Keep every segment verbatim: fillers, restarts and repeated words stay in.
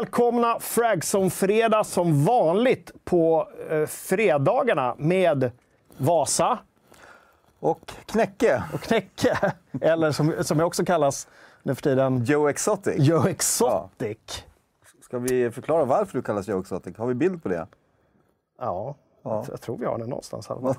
Välkomna Fragzone-fredag som vanligt på eh, fredagarna med Vasa. Och Knäcke. Och Knäcke. Eller som, som jag också kallas nu för tiden. Joe Exotic. Joe Exotic. Ja. Ska vi förklara varför du kallas Joe Exotic? Har vi bild på det? Ja, ja. Jag tror vi har den någonstans här.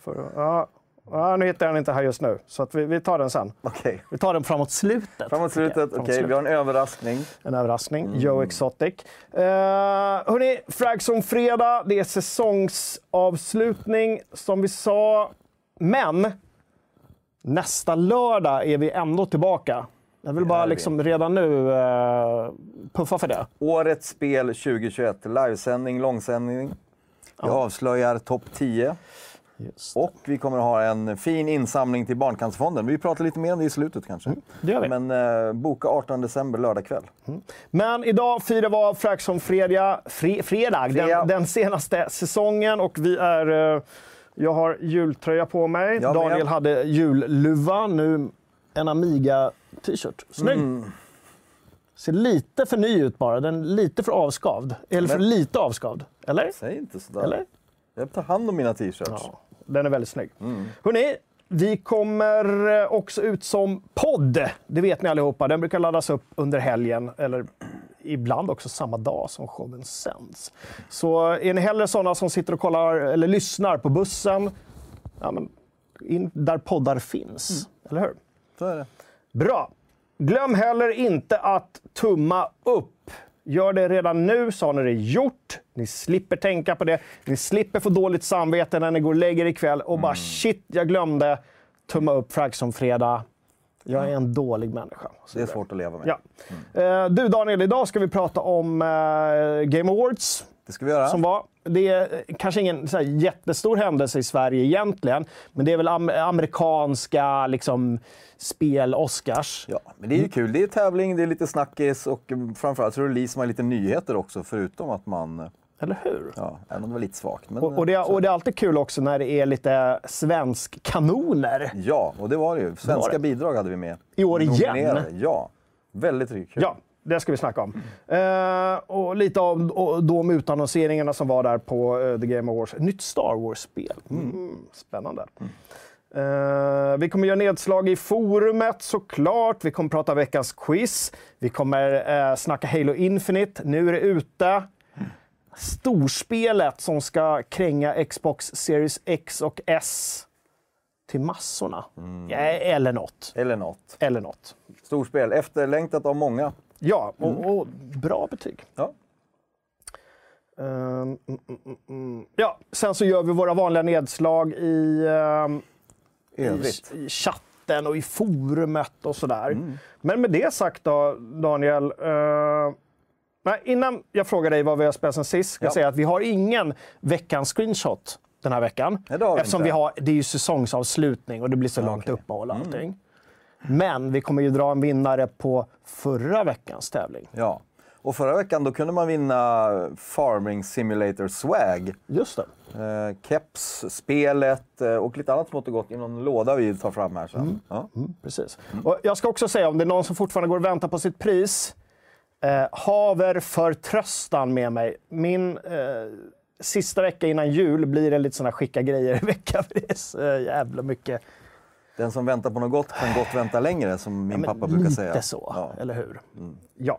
För, ja. Ja, nu hittar jag den inte här just nu, så att vi, vi tar den sen. Okay. Vi tar den framåt slutet. Framåt slutet, okej. Okay. Vi har en överraskning. En överraskning, mm. Joe Exotic. Uh, hörni, Fragzone fredag, det är säsongsavslutning som vi sa. Men nästa lördag är vi ändå tillbaka. Jag vill bara liksom redan nu uh, puffa för det. Årets spel tjugohundratjugoett, livesändning, långsändning. Vi ja. avslöjar topp tio. Och vi kommer att ha en fin insamling till Barncancerfonden. Vi pratar lite mer om det i slutet kanske. Mm, det gör vi. Men eh, boka artonde december, lördag kväll. Mm. Men idag firar var Fragzone fredag, fre, fredag den, den senaste säsongen. Och vi är... Eh, jag har jultröja på mig. Jag Daniel med. hade julluva. Nu en Amiga-t-shirt. Snygg! Mm. Ser lite för ny ut bara. Den är lite för avskavd. Eller Men... för lite avskavd. Eller? Säg inte sådär. Eller? Jag tar hand om mina t-shirts. Ja. Den är väldigt snygg. Mm. Hörrni, vi kommer också ut som podd. Det vet ni allihopa. Den brukar laddas upp under helgen. Eller ibland också samma dag som showen sänds. Så är ni hellre sådana som sitter och kollar eller lyssnar på bussen. Ja, men in där poddar finns. Mm. Eller hur? Så är det. Bra. Glöm heller inte att tumma upp. Gör det redan nu, så har ni det gjort. Ni slipper tänka på det. Ni slipper få dåligt samvete när ni går och lägger ikväll. Och mm. bara shit, jag glömde tumma upp Fragzone fredag. Jag är en dålig människa. Så det är det. Svårt att leva med. Ja. Mm. Du Daniel, idag ska vi prata om Game Awards. Det ska vi göra. Som var. Det är kanske ingen så här jättestor händelse i Sverige egentligen. Men det är väl am- amerikanska liksom, spel-Oscars. Ja, men det är ju kul. Det är tävling, det är lite snackis. Och framförallt så releasar man lite nyheter också. Förutom att man... Eller hur? Ja, även om det var lite svagt. Men, och, och, det är, och det är alltid kul också när det är lite svensk kanoner. Ja, och det var det ju. Svenska det det. bidrag hade vi med. I år igen? Nominerade. Ja, väldigt kul. Ja. Det ska vi snacka om. Eh, och lite av och de utannonseringarna som var där på uh, The Game Awards. Nytt Star Wars-spel. Mm. Mm. Spännande. Mm. Eh, vi kommer göra nedslag i forumet såklart. Vi kommer prata veckans quiz. Vi kommer eh, snacka Halo Infinite. Nu är det ute. Storspelet som ska kränga Xbox Series X och S till massorna. Mm. Eller något. Eller något. Eller något. Storspel. Efterlängtat av många. Ja, och, och bra betyg. Ja. Um, mm, mm. ja, sen så gör vi våra vanliga nedslag i, um, i, i chatten och i forumet och sådär. Mm. Men med det sagt då, Daniel. Uh, nej, innan jag frågar dig vad vi har spelat sen sist, ska ja. jag säga att vi har ingen veckans screenshot den här veckan. Nej, det har vi eftersom inte. Vi har, det är ju säsongsavslutning och det blir så ja, långt okay. uppehåll och allting. Mm. Men vi kommer ju dra en vinnare på förra veckans tävling. Ja, och förra veckan då kunde man vinna Farming Simulator Swag. Just det. Eh, Keps, spelet och lite annat som har gått i någon låda vi tar fram här sen. Mm. Ja. Mm, precis. Mm. Och jag ska också säga, om det är någon som fortfarande går och väntar på sitt pris. Eh, haver förtröstan med mig. Min... Eh, sista vecka innan jul blir det lite såna skicka grejer i veckan. Det är så jävla mycket. Den som väntar på något gott kan gott vänta längre, som min ja, pappa brukar lite säga. Lite så, ja. Eller hur? Mm. Ja.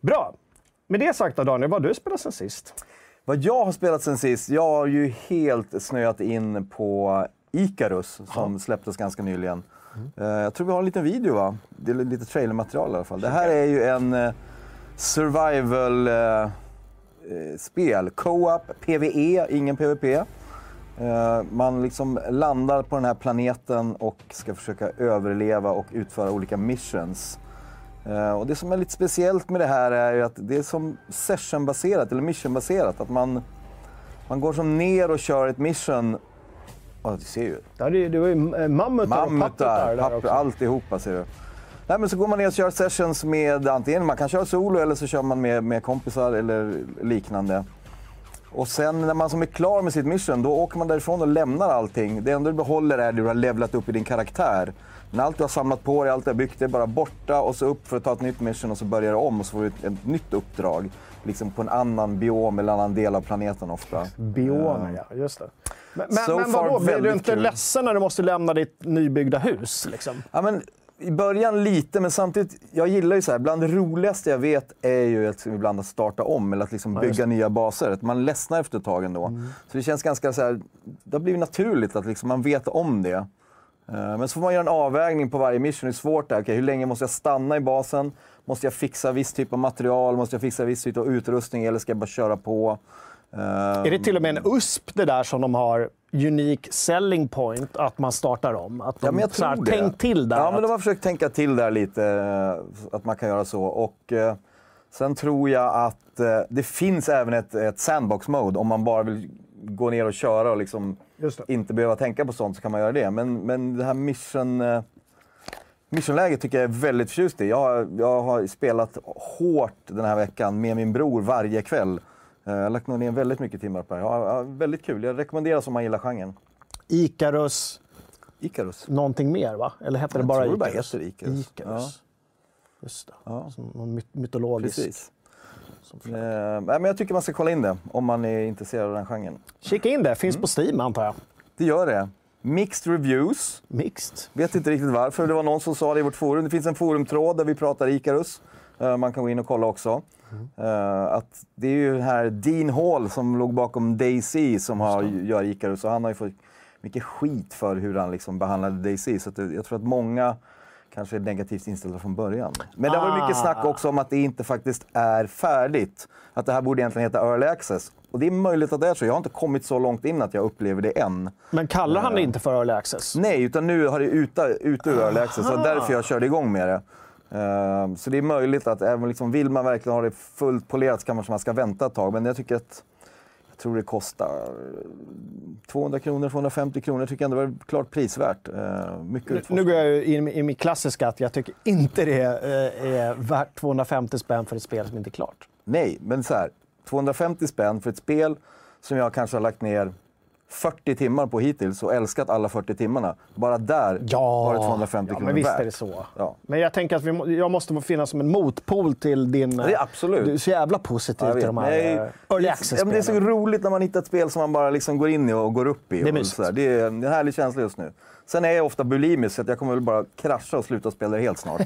Bra. Med det sagt då, Daniel, vad har du spelat sen sist? Vad jag har spelat sen sist? Jag har ju helt snöat in på Icarus, som ja. släpptes ganska nyligen. Mm. Jag tror vi har en liten video, va? Det är lite trailermaterial i alla fall. Det här är ju en survival... spel. Co-op, P V E, ingen P V P. Man liksom landar på den här planeten och ska försöka överleva och utföra olika missions. Och det som är lite speciellt med det här är att det är som sessionbaserat eller missionbaserat. Att man, man går som ner och kör ett mission. Ja, du ser ju. Ja, det var ju mammutar och papputar där också. Alltihopa ser du. Nej, men så går man ner och kör sessions med antingen man kan köra solo eller så kör man med, med kompisar eller liknande. Och sen när man som är klar med sitt mission, då åker man därifrån och lämnar allting. Det enda du behåller är det du har levlat upp i din karaktär. När allt du har samlat på dig, allt du har byggt, det är bara borta och så upp för att ta ett nytt mission och så börjar det om och så får du ett, ett nytt uppdrag. Liksom på en annan biom eller en annan del av planeten ofta. Biomer, uh, ja, just det. Men, so men vadå, blir du inte kul. ledsen när du måste lämna ditt nybyggda hus? Liksom? Ja, men i början lite, men samtidigt, jag gillar ju så här, bland det roligaste jag vet är ju att ibland att starta om eller att liksom ja, bygga nya baser. Att man ledsnar efter ett tag ändå. Mm. Så det känns ganska så här, det blir naturligt att liksom man vet om det. Men så får man göra en avvägning på varje mission. Det är svårt där. Okej, hur länge måste jag stanna i basen? Måste jag fixa viss typ av material? Måste jag fixa viss typ av utrustning? Eller ska jag bara köra på? Är det till och med en U S P det där som de har unique selling point att man startar om? Att de ja, men jag tror det. Tänk till där. Ja, men de har försökt tänka till där lite. Att man kan göra så. Och eh, sen tror jag att eh, det finns även ett, ett sandbox-mode om man bara vill gå ner och köra och liksom inte behöva tänka på sånt, så kan man göra det. Men, men det här mission, eh, missionläget tycker jag är väldigt förtjust i. Jag, jag har spelat hårt den här veckan med min bror varje kväll. Eh, jag har lagt ner väldigt mycket timmar på det. Ja, väldigt kul. Jag rekommenderar om man gillar genren. Icarus. Icarus. Någonting mer, va? Eller heter det bara Icarus? Bara Icarus. Icarus. Icarus. Ja. Just det. Ja. Någon mytologisk. Precis. Uh, men jag tycker man ska kolla in det om man är intresserad av den genren. Kika in det, finns mm. på Steam antar jag. Det gör det. Mixed reviews. Mixed. Vet inte riktigt varför, det var någon som sa det i vårt forum. Det finns en forumtråd där vi pratar Icarus. Uh, man kan gå in och kolla också. Mm. Uh, att det är ju här Dean Hall som låg bakom DayZ som har, gör Icarus. Och han har ju fått mycket skit för hur han liksom behandlade DayZ. Så att, jag tror att många... kanske är negativt inställda från början. Men det ah. var mycket snack också om att det inte faktiskt är färdigt. Att det här borde egentligen heta Early Access. Och det är möjligt att det är så. Jag har inte kommit så långt in att jag upplever det än. Men kallar han det inte för Early Access? Nej, utan nu har det ute, ute ur Early Access. Så därför jag körde igång med det. Uh, så det är möjligt att även liksom, vill man verkligen ha det fullt polerat så kan man, man ska vänta ett tag. Men jag tycker att jag tror det kostar tvåhundra kronor, tvåhundrafemtio kronor. Jag tycker ändå det var klart prisvärt. Uh, mycket nu går jag in i min klassiska att jag tycker inte det uh, är värt tvåhundrafemtio spänn för ett spel som inte är klart. Nej, men så här. tvåhundrafemtio spänn för ett spel som jag kanske har lagt ner fyrtio timmar på hittills och älskat alla fyrtio timmarna. Bara där ja, var det tvåhundrafemtio kronor värt. Ja, men visst är det så. Ja. Men jag tänker att vi må, jag måste finnas som en motpol till din... Det är absolut. Du är så jävla positiv till de här Nej, early access-spelen. Det är så roligt när man hittar ett spel som man bara liksom går in i och går upp i. Det är mysigt. Så det är en härlig känsla just nu. Sen är jag ofta bulimisk så att jag kommer väl bara krascha och sluta spela det helt snart.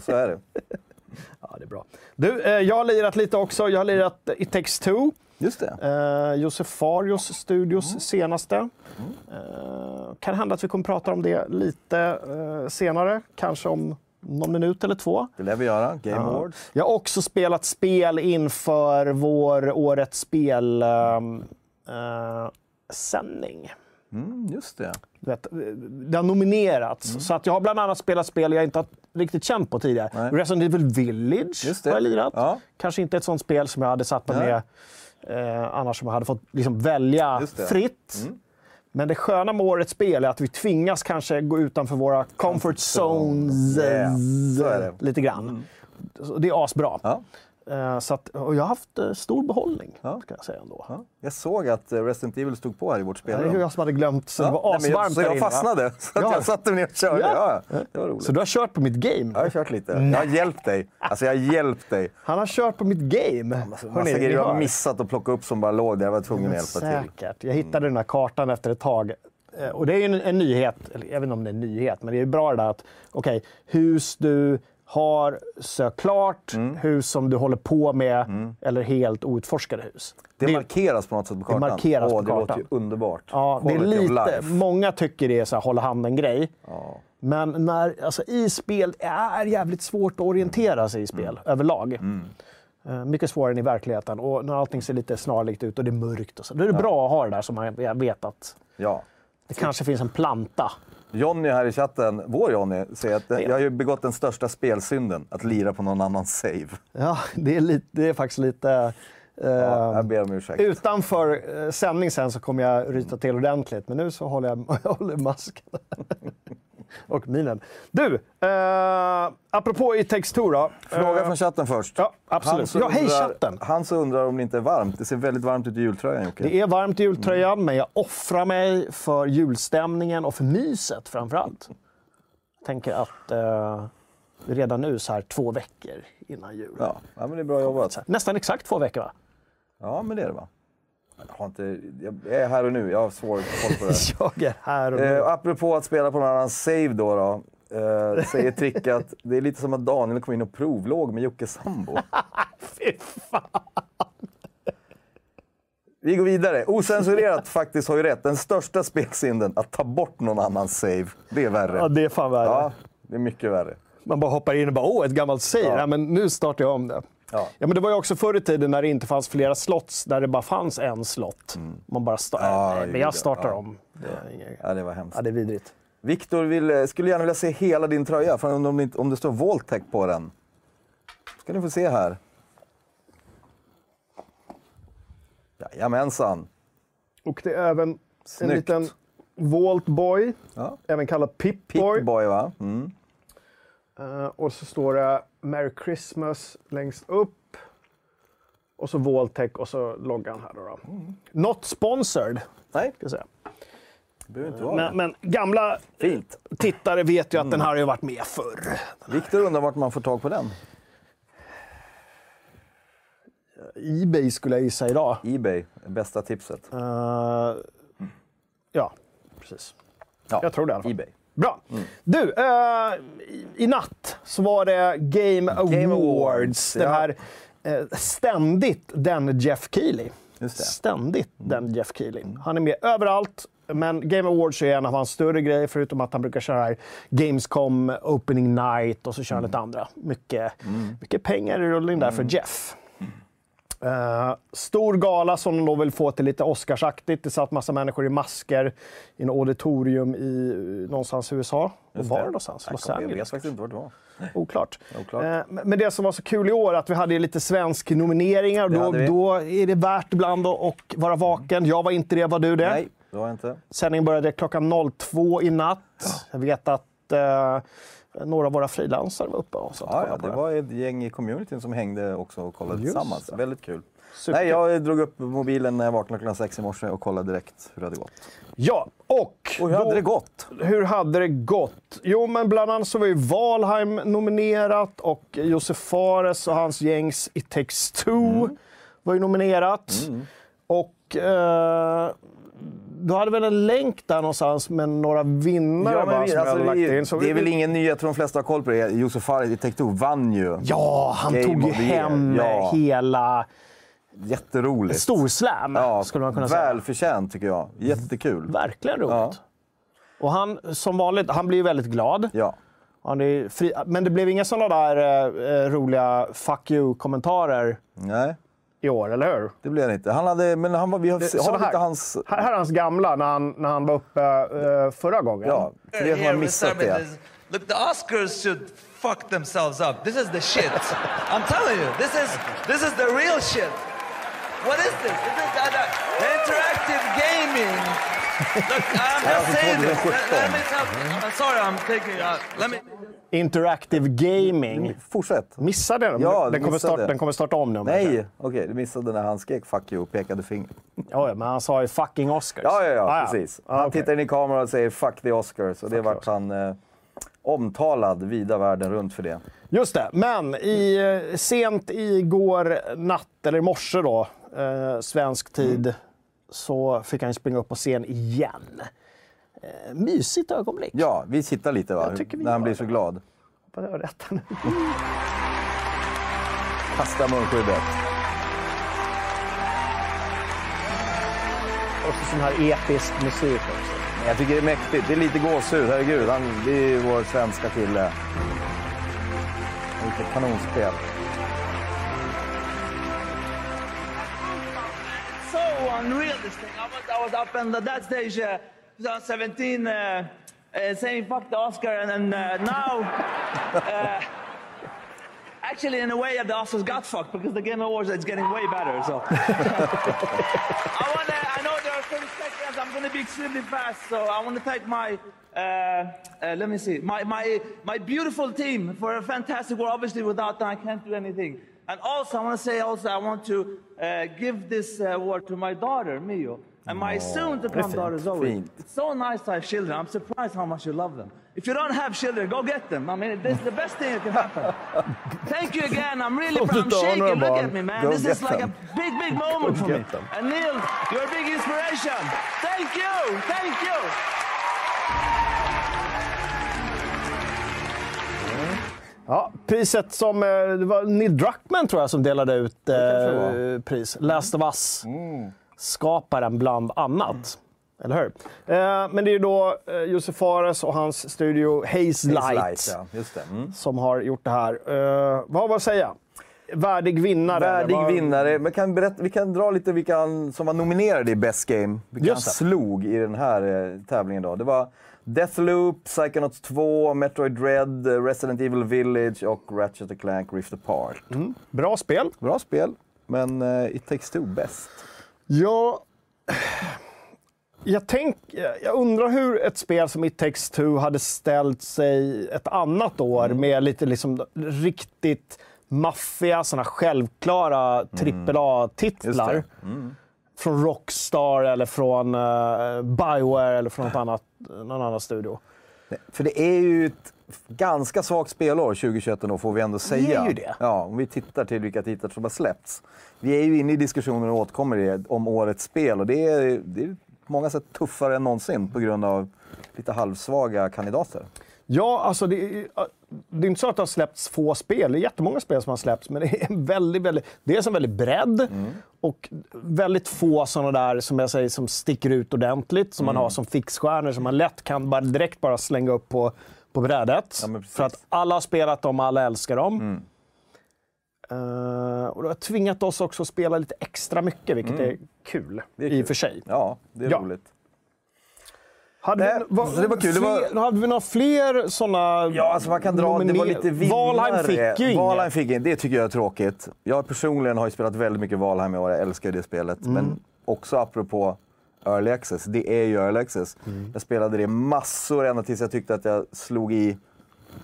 Så är det. Ja, det är bra. Du, jag har lirat lite också. Jag har lirat It Takes Two. Just det. Eh, Josef Fares Studios mm. senaste. Mm. Eh, kan hända att vi kommer prata om det lite eh, senare. Kanske om någon minut eller två. Det lär vi göra. Game Awards. Jag har också spelat spel inför vår årets spel eh, eh, sändning. Mm, just det. Vet, det har nominerats. Mm. Så att jag har bland annat spelat spel jag inte har riktigt känt på tidigare. Nej. Resident Evil Village har jag lirat. Ja. Kanske inte ett sånt spel som jag hade satt mig med Eh, annars som jag hade fått liksom välja fritt. Mm. Men det sköna med årets spel är att vi tvingas kanske gå utanför våra comfort zones yeah. lite grann. Mm. Det är asbra. Ja. Eh, så att, och jag har haft eh, stor behållning, ja. kan jag säga ändå. Ja. Jag såg att Resident Evil stod på här i vårt spel. Det är hur jag som hade glömt så ja. det var asvarmt. Nej, jag, så jag fastnade. Så ja. jag satte mig ner och körde. Ja. Ja, det var roligt. Så du har kört på mitt game? Jag har kört lite. Mm. Jag har hjälpt dig. Alltså jag har hjälpt dig. Han har kört på mitt game. Ja, massa, massa grejer jag har missat att plocka upp som bara låg där. Jag var tvungen att hjälpa till. Säkert. Jag hittade mm. den här kartan efter ett tag. Och det är ju en, en nyhet. Eller, jag vet inte om det är en nyhet. Men det är ju bra det där att okej, okay, hus du... har sökt klart mm. hus som du håller på med mm. eller helt outforskade hus. Det, det markeras på något sätt på kartan. Det markeras Åh, på det kartan. Låter ju underbart. Ja, det är lite, många tycker det är så här, hålla handen-grej. Ja. Men när, alltså, i spel är jävligt svårt att orientera sig i spel mm. överlag. Mm. Uh, mycket svårare än i verkligheten. Och när allting ser lite snarligt ut och det är mörkt. Och så, då är det ja. bra att ha det där som man vet att ja. det kanske finns en planta. Jonny här i chatten, vår Jonny, säger att jag har ju begått den största spelsynden, att lira på någon annans save. Ja, det är, lite, det är faktiskt lite... Eh, ja, jag ber om ursäkt. Utanför eh, sändning sen så kommer jag ryta till ordentligt, men nu så håller jag, jag håller masken. Och minen. Du, eh, apropå It Takes Two då. Fråga eh, från chatten först. Ja, absolut. Ja, hej chatten. Han så undrar om det inte är varmt. Det ser väldigt varmt ut i jultröjan, Jocke. Det är varmt i jultröjan, mm. men jag offrar mig för julstämningen och för myset framförallt. Jag tänker att eh, redan nu så här två veckor innan jul. Ja, ja men det är bra jobbat. Nästan exakt två veckor, va? Ja, men det är det, va? Jag, har inte, jag är här och nu, jag har svårt koll på det. Jag är här och nu. Eh, apropå att spela på någon annan save då, då eh, säger Trick att det är lite som att Daniel kom in och provlåg med Jocke Sambo. Fy fan! Vi går vidare. Osensurerat faktiskt har ju rätt. Den största spelsynden, att ta bort någon annans save, det är värre. Ja, det är fan värre. Ja, det är mycket värre. Man bara hoppar in och bara, åh, ett gammalt save. Ja. Ja, men nu startar jag om det. Ja. Ja, men det var ju också förr i tiden när det inte fanns flera slots, där det bara fanns en slott. Mm. Man bara startar. Ja, nej, men jag startar ja. om. Ja. ja, det var hemskt. Ja, det är vidrigt. Viktor vill, skulle gärna vilja se hela din tröja, för om det, om det står Voltec på den. Ska ni få se här. Jajamensan. Och det är även snyggt. En liten Voltboy, ja. även kallad Pip-boy. Pip-boy, va? Mm. Uh, och så står det Merry Christmas längst upp. Och så Voltec och så loggan här då. då. Mm. Not sponsored. Nej, ska jag säga. Det inte vara. Men, men gamla Fint. tittare vet ju att mm. den här har ju varit med förr. Viktor undrar vart man får tag på den. Ebay skulle jag gissa idag. Ebay, bästa tipset. Uh, ja, precis. Ja, jag tror det i alla fall. Ebay. Bra. Mm. Du, eh, i natt så var det Game Awards. Game Awards den ja. här, eh, ständigt den Jeff Keighley. Just det. Ständigt mm. den Jeff Keighley. Mm. Han är med överallt, men Game Awards är en av hans större grejer, förutom att han brukar köra här Gamescom, Opening Night och så kör han mm. lite andra. Mycket, mm. mycket pengar i rullning där mm. för Jeff. Uh, stor gala som de då vill få till lite Oscarsaktigt. Det satt massa människor i masker i en auditorium i någonstans i U S A. Och var det någonstans? Los Angeles. Jag vet faktiskt inte vart det var. Oklart. Oklart. Uh, men det som var så kul i år att vi hade lite svensk nomineringar. Då, då är det värt ibland att vara vaken. Jag var inte det, var du det? Nej, det var inte. Sändningen började klockan två i natt. Ja. Jag vet att... Uh, Några av våra frilansare var uppe och så. Ja, ja, det var ett gäng i communityn som hängde också och kollade Just tillsammans. Det. Väldigt kul. Super. Nej, jag drog upp mobilen när jag vaknade klockan sex i morse och kollade direkt hur det hade gått. Ja, och... och hur hade då, det gått? Hur hade det gått? Jo, men bland annat så var ju Valheim nominerat och Josef Fares och hans gängs It Takes Two mm. var ju nominerat. Mm. Och... Eh, du hade väl en länk där någonstans med några vinnare ja, bara, vi, som alltså jag hade vi, lagt in. Så det är vi... väl ingen nyhet, jag tror de flesta har koll på det. Josef Fares i Tekto vann ju. Ja, han Game tog ju hem ja. hela... Jätteroligt. Storslam, ja, skulle man kunna säga. Välförtjänt tycker jag. Jättekul. Verkligen roligt. Ja. Och han, som vanligt, han blir ju väldigt glad. Ja. Han är fri... Men det blev inga sådana där eh, roliga fuck you-kommentarer. Nej. I år, eller hur? Det blev det inte. Han hade, men han var, vi har, det, har här, inte hans... Här, här är hans gamla, när han, när han var uppe uh, förra gången. Ja, för det som han missat det. Is, look, the Oscars should fuck themselves up. This is the shit. I'm telling you, this is, this is the real shit. What is this? Is this uh, the interactive gaming? Look, I'm not saying this. Let, let me tell, I'm sorry, I'm taking... Uh, let me... Interactive gaming. Fortsätt. Missade den? Ja, den, kommer starta, den kommer starta om nu. Nej, okej. Okay, du missade när han skrek fuck you och pekade finger. Ja, men han sa ju fucking Oscars. Ja, ja, ja ah, precis. Han okay. tittar in i kameran och säger fuck the Oscars. Och det fuck vart han eh, omtalad vida världen runt för det. Just det, men i, sent igår natt, eller i morse då, eh, svensk tid, mm. så fick han springa upp på scen igen. Mysigt ögonblick. Ja, vi sitter lite va? När han blir det. så glad. Hoppas jag har rätt nu. Kasta munskyddet. Och så sån här episk musik också. Jag tycker det är mäktigt. Det är lite gåshud, herregud. Han, det är ju vår svenska kille. Vilket kanonspel. So unreal this thing. I was, I was up in the that stage. Uh... twenty seventeen uh, uh, saying fuck the Oscar and then uh, now uh, actually in a way the Oscars got fucked because the Game Awards is getting way better so I want to I know there are thirty seconds I'm going to be extremely fast, so I want to thank my, uh, uh, let me see, my, my, my beautiful team for a fantastic work. Obviously, without them, I can't do anything. And also, I want to say also, I want to uh, give this award to my daughter, Mio, and my oh, soon-to-come daughter, Zoe. Fint. It's so nice to have children. I'm surprised how much you love them. If you don't have children, go get them. I mean, this is the best thing that can happen. Thank you again. I'm really proud. I'm shaking. Look at me, man. This is like a big, big moment for me. And Neil, you're a big inspiration. Thank you. Thank you. Ja, priset som, det var Neil Druckmann tror jag som delade ut eh, pris. Last of Us, mm. skaparen bland annat. Mm. Eller hur? Eh, men det är ju då eh, Josef Fares och hans studio Hazelight, Hazelight ja. Just det. Mm. som har gjort det här. Eh, vad var att säga? Värdig vinnare. Värdig var... vinnare. Men kan berätta, vi kan dra lite vilka han, som var nominerade i Best Game. Vilka han slog i den här eh, tävlingen då. Det var... Deathloop, Psychonauts två, Metroid Dread, Resident Evil Village och Ratchet and Clank Rift Apart. Mm. Bra spel. Bra spel, men uh, It Takes Two bäst. Ja, jag, tänk, jag undrar hur ett spel som It Takes Two hade ställt sig ett annat år mm. med lite liksom riktigt maffiga, såna självklara trippel A-titlar. Mm. Mm. Från Rockstar eller från uh, Bioware eller från något annat, någon annan studio. Nej, för det är ju ett ganska svagt spelår tjugo tjugoett då får vi ändå säga. Det är ju det. Ja, om vi tittar till vilka titlar som har släppts. Vi är ju inne i diskussioner och återkommer i om årets spel och det är, det är på många sätt tuffare än någonsin på grund av lite halvsvaga kandidater. Ja, alltså det är, det är inte så att det har släppts få spel. Det är jättemånga spel som har släppts, men det är en väldigt, väldigt, det är en väldigt bredd mm. och väldigt få sådana där som jag säger som sticker ut ordentligt, som mm. man har som fixstjärnor som man lätt kan bara direkt bara slänga upp på, på brädet. Ja, för att alla har spelat dem, alla älskar dem. Mm. Uh, och det har tvingat oss också att spela lite extra mycket, vilket mm. är kul det är i och för sig. Ja, det är ja. roligt. Hade Nej, vi, var, det var kul. Fler, det var... Hade vi några fler sådana... Ja, alltså man kan dra... Det var lite vinnare. Valheim fick ju Valheim fick in. Det tycker jag är tråkigt. Jag personligen har ju spelat väldigt mycket Valheim i år. Jag älskar det spelet. Mm. Men också apropå Early Access. Det är ju Early Access. Mm. Jag spelade det massor ända tills jag tyckte att jag slog i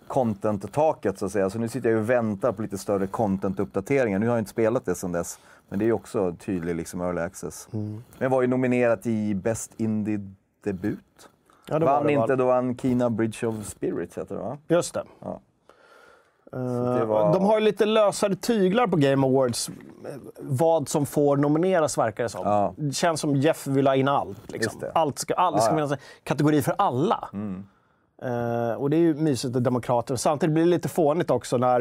content-taket så att säga. Så nu sitter jag och väntar på lite större content-uppdateringar. Nu har jag inte spelat det sedan dess. Men det är ju också tydlig liksom Early Access. Mm. Jag var ju nominerat i Best Indie... debut. Ja, det vann var det, inte, var då vann Kina Bridge of Spirits, heter det va? Just det. Ja. Uh, det var... De har ju lite lösare tyglar på Game Awards. Vad som får nomineras verkar det som. Ja. Det känns som Jeff vill ha in allt. Liksom. Allt ska, all, ja, ska finnas en kategori för alla. Mm. Uh, och det är ju mysigt och demokrater. Samtidigt blir det lite fånigt också när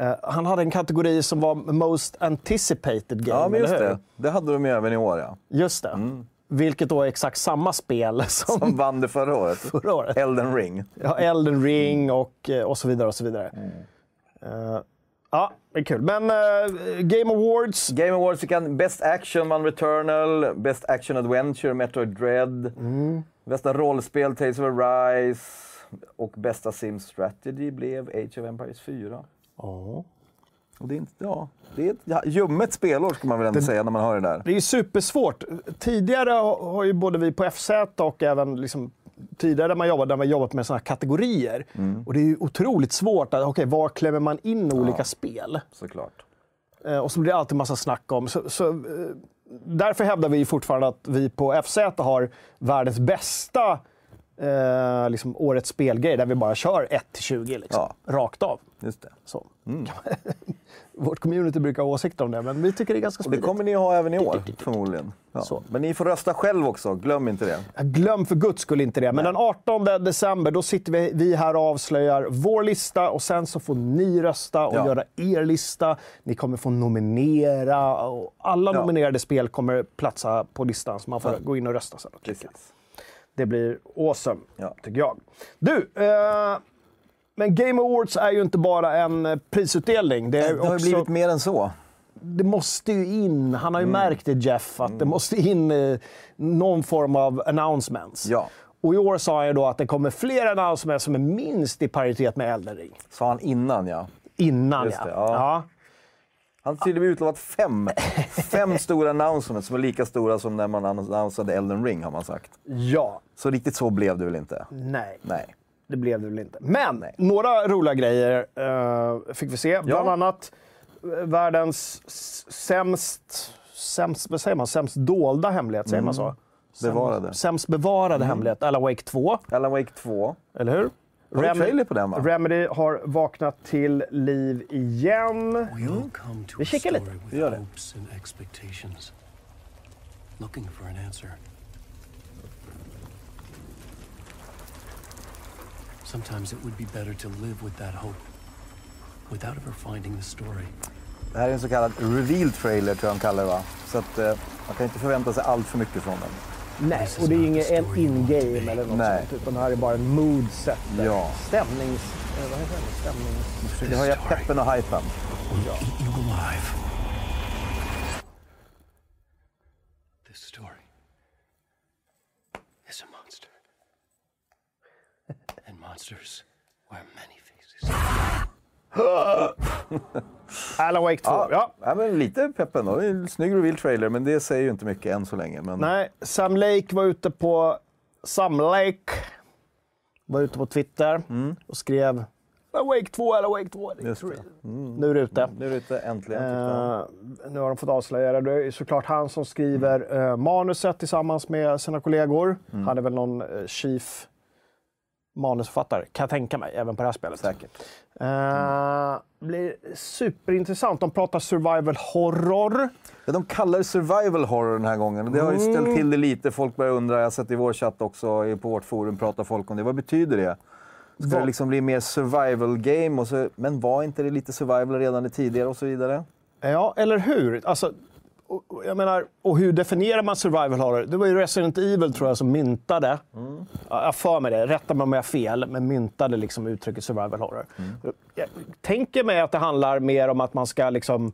uh, han hade en kategori som var Most Anticipated Game. Ja, men just det. Det hade de ju även i år, ja. Just det. Mm. Vilket då är exakt samma spel som... Som vann det förra året. Förra året. Elden Ring. Ja, Elden Ring och, och så vidare och så vidare. Mm. Uh, ja, det är kul. Men uh, Game Awards. Game Awards, vi kan Best Action, Man Returnal, Best Action Adventure, Metroid Dread, mm. Bästa rollspel, Tales of Arise och Bästa Sim Strategy blev Age of Empires fyra. Ja. Oh. Och det är, inte, ja, det är ett ljummet spelår ska man väl ändå det, säga när man hör det där. Det är supersvårt. Tidigare har ju både vi på F Z och även liksom tidigare där man jobbade, där man jobbat med sådana här kategorier. Mm. Och det är ju otroligt svårt att, okej, var klämmer man in olika ja, spel? Såklart. Eh, och så blir det alltid en massa snack om. Så, så, eh, därför hävdar vi fortfarande att vi på F Z har världens bästa eh, liksom årets spelgrej där vi bara kör ett till tjugo liksom, ja. rakt av. Just det. Så. Mm. Vårt community brukar ha åsikter om det, men vi tycker det är ganska smidigt. Det kommer ni ha även i år, förmodligen. Ja. Men ni får rösta själv också, glöm inte det. Jag glöm för guds skull inte det. Men den artonde december, då sitter vi, vi här och avslöjar vår lista. Och sen så får ni rösta och ja. göra er lista. Ni kommer få nominera. Och alla ja. nominerade spel kommer platsa på listan, så man får ja. gå in och rösta sen. Och det blir awesome, ja. tycker jag. Du... Eh... Men Game Awards är ju inte bara en prisutdelning. Det, är det har också... blivit mer än så. Det måste ju in, han har ju mm. märkt det Jeff, att mm. det måste in eh, någon form av announcements. Ja. Och i år sa jag då att det kommer fler announcements som är minst i paritet med Elden Ring. Sa han innan, ja. Innan, ja. Det, ja. ja. Han till och med utlovat fem, fem stora announcements som är lika stora som när man annonserade Elden Ring, har man sagt. Ja. Så riktigt så blev det väl inte? Nej. Nej. Det blev det väl inte. Men Nej. några roliga grejer uh, fick vi se. Bland ja. annat världens sämst, sämst, vad säger man, sämst dolda hemlighet, säger mm. man så? Sämst bevarade. Sämst bevarade mm. hemlighet. Alan Wake två. Alan Wake två. Eller hur? Remedy, på den, va? Remedy har vaknat till liv igen. Vi kikar lite. Vi gör det. Det här är en så kallad reveal-trailer, tror jag de kallar det, va? Så att eh, man kan inte förvänta sig allt för mycket från den. Nej, och det är inget in-game eller något Nej. sånt, utan det här är bara en moodset. Ja. Stämnings... Eh, vad heter det? Stämnings... Det har jag peppen och hypen. Ja. This story is a monster. And monsters wear many faces. Alan Wake två, ja. ja. ja men lite peppen då. Det är en snygg reveal-trailer, men det säger ju inte mycket än så länge. Men... Nej, Sam Lake var ute på... Sam Lake var ute på Twitter mm. och skrev Alan Wake två, Alan Wake två. Just det. Mm. Nu är det ute. Mm. Nu är det ute, äntligen. Uh, nu har de fått avslöja det. Det är såklart han som skriver mm. uh, manuset tillsammans med sina kollegor. Mm. Han är väl någon uh, chief manusförfattare, kan jag tänka mig, även på det här spelet. Säkert. Uh, blir superintressant. De pratar survival horror. Ja, de kallar det survival horror den här gången. Det har ju ställt till det lite. Folk börjar undra, jag har sett i vår chatt också, på vårt forum pratar folk om det. Vad betyder det? Ska Va? det liksom bli mer survival game? Och så, men var inte det lite survival redan tidigare och så vidare? Ja, eller hur? Alltså... Och, jag menar, och hur definierar man survival horror? Det var ju Resident Evil, tror jag, som myntade. Mm. Ja, jag för mig det. Rättar man mig fel, men myntade liksom uttrycket survival horror. Mm. Jag tänker mig att det handlar mer om att man ska liksom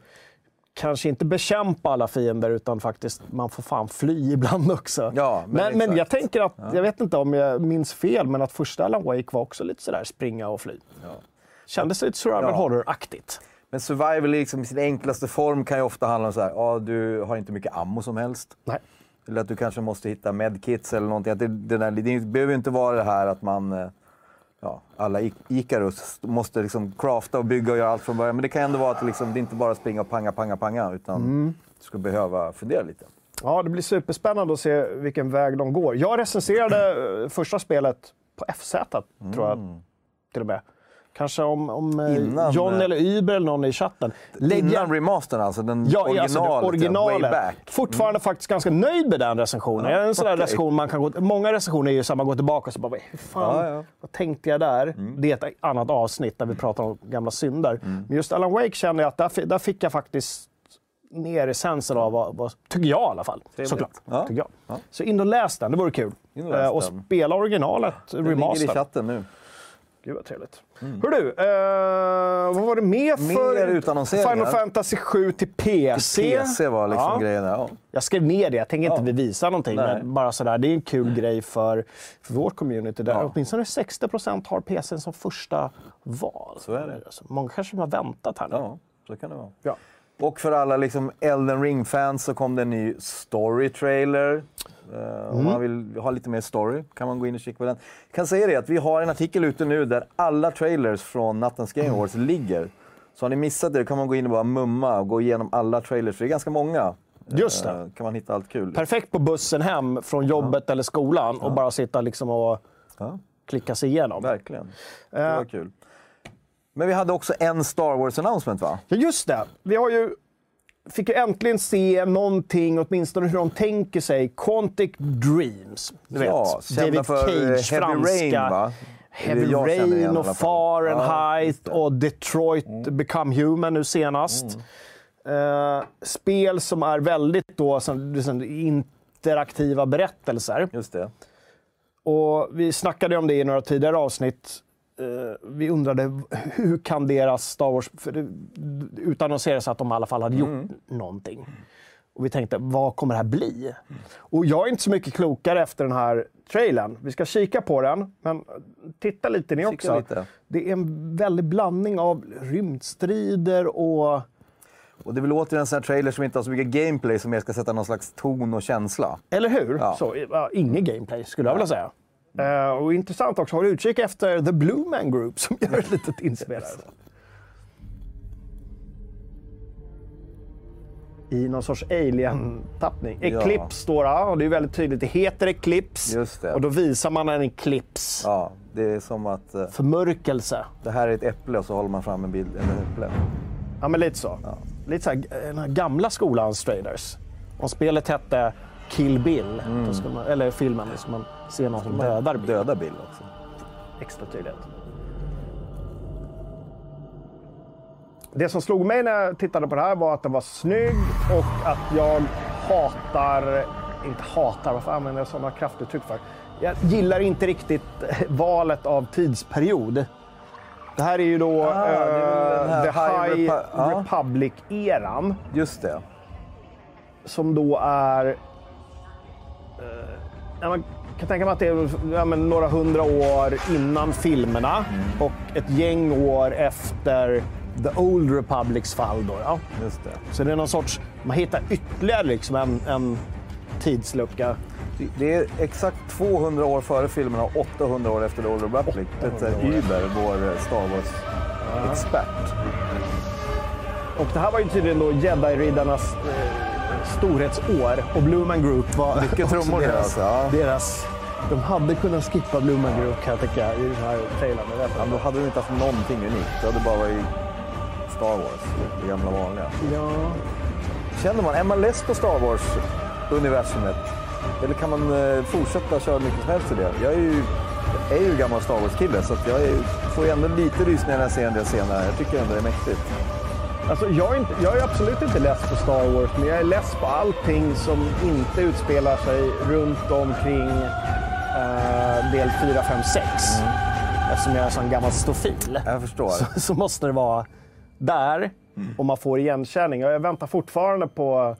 kanske inte bekämpa alla fiender, utan faktiskt man får fan fly ibland också. Ja, men, men, men jag tänker att, ja. jag vet inte om jag minns fel, men att första Alan Wake var också lite sådär springa och fly. Ja. Kändes lite survival ja. horror-aktigt. Men survival liksom, i sin enklaste form kan ju ofta handla om så här, ja, du har inte mycket ammo som helst. Nej. Eller att du kanske måste hitta medkits eller någonting. Att det, det, där, det behöver ju inte vara det här att man, ja, alla Icarus måste liksom crafta och bygga och göra allt från början. Men det kan ändå vara att liksom, det inte bara springa och panga, panga, panga, utan mm. du ska behöva fundera lite. Ja, det blir superspännande att se vilken väg de går. Jag recenserade första spelet på F Z, mm. tror jag, till och med. Kanske om, om innan, John eller Uber eller någon i chatten. Lägger... Innan remastern alltså, den ja, originalet. Alltså originalet. Way back. Fortfarande mm. faktiskt ganska nöjd med den recensionen. Ja, en sån okay. där recension man kan gå... Många recensioner är ju så att man går tillbaka och så bara, hur fan, ja, ja. vad tänkte jag där? Mm. Det är ett annat avsnitt där vi pratar om gamla synder. Mm. Men just Alan Wake känner jag att där, där fick jag faktiskt ner essensen av vad, vad tycker jag i alla fall. Såklart. Ja. Tycker jag. Ja. Så in och läs den, det vore kul. Uh, och spela originalet, den remaster. Ligger i chatten nu. Gud vad trevligt. Mm. Hör du, eh, vad var det med för Final Fantasy sju till P C? Till P C var liksom ja. grejen. Ja. Jag skrev ner det, jag tänker ja. inte vi visar någonting. Nej. Men bara sådär, det är en kul mm. grej för, för vår community. Där ja. åtminstone sextio procent har P C som första val. Så är det. Alltså, många kanske har väntat här nu. Ja, så kan det vara. Ja. Och för alla liksom Elden Ring-fans så kom det en ny story-trailer. Mm. Om man vill ha lite mer story kan man gå in och kika på den. Jag kan säga det att vi har en artikel ute nu där alla trailers från nattens Game Awards mm. ligger. Så har ni missat det kan man gå in och bara mumma och gå igenom alla trailers. Det är ganska många. Just det. Kan man hitta allt kul. Perfekt på bussen hem från jobbet ja. eller skolan ja. och bara sitta liksom och ja. klicka sig igenom. Verkligen. Det var uh. kul. Men vi hade också en Star Wars announcement, va? Ja, just det. Vi har ju... Fick ju äntligen se någonting, åtminstone hur de tänker sig, Quantic Dreams. Du vet, ja, David Cage, Heavy franska. Rain, va? Heavy Rain och Fahrenheit ja, och Detroit mm. Become Human nu senast. Mm. Uh, spel som är väldigt då, som, som interaktiva berättelser. Just det. Och vi snackade om det i några tidigare avsnitt. Vi undrade hur kan deras Star Wars, för det utannonserades att de i alla fall hade gjort mm. någonting. Och vi tänkte, vad kommer det här bli? Mm. Och jag är inte så mycket klokare efter den här trailern. Vi ska kika på den, men titta lite ni också. Lite. Det är en väldig blandning av rymdstrider och... Och det är väl återigen en sån här trailer som inte har så mycket gameplay som jag ska sätta någon slags ton och känsla. Eller hur? Ja. Så, ingen gameplay skulle jag vilja säga. Mm. Uh, och intressant också, har du utkik efter The Blue Man Group som gör ett litet inspelare? I någon sorts alien-tappning. Eclipse ja. Står det, och det är väldigt tydligt. Det heter Eclipse, just det. Och då visar man en eklips. Ja, det är som att... Eh, förmörkelse. Det här är ett äpple och så håller man fram en bild eller ett äpple. Ja, men lite så. Ja. Lite så här, den här gamla skolans trailers. Om spelet hette Kill Bill, mm. då skulle man, eller filmen, då skulle man se någon som dödar Bill. Döda Bill också. Extra tydligt. Det som slog mig när jag tittade på det här var att den var snygg och att jag hatar, inte hatar, varför använder jag sådana kraftuttryck för? Jag gillar inte riktigt valet av tidsperiod. Det här är ju då ah, eh, är The High, High Repu- Republic-eran. Just det. Som då är... Eh, man kan tänka mig att det är ja, men, några hundra år innan filmerna mm. och ett gäng år efter... The Old Republics fall då, ja. Just det. Så det är någon sorts, man hittar ytterligare liksom en, en tidslucka. Det, det är exakt tvåhundra år före filmerna och åttahundra år efter The Old Republic. Detta är Uber, vår Star Wars-expert. Ja. Och det här var ju tydligen då Jedi-riddarnas eh, storhetsår. Och Blue Man Group var mycket trummor deras, alltså, ja. deras... De hade kunnat skippa Blue Man Group, kan jag tänka, i den här trailern. Ja, då hade de inte haft någonting unikt. Det hade bara varit... Star Wars, det gamla vanliga. Ja. Känner man, är man less på Star Wars-universumet? Eller kan man eh, fortsätta köra mycket som helst i det? Jag är ju, jag är ju gammal Star Wars-kille, så att jag är, får ju ändå lite rysningar när jag ser en del senare. Jag tycker ändå det är mäktigt. Alltså, jag är, inte, jag är absolut inte less på Star Wars, men jag är less på allting som inte utspelar sig runt omkring eh, del fyra, fem, sex. Mm. Eftersom jag är en sån gammal stofil. Jag förstår. Så, så måste det vara... Där, mm. och man får igenkänning. Jag väntar fortfarande på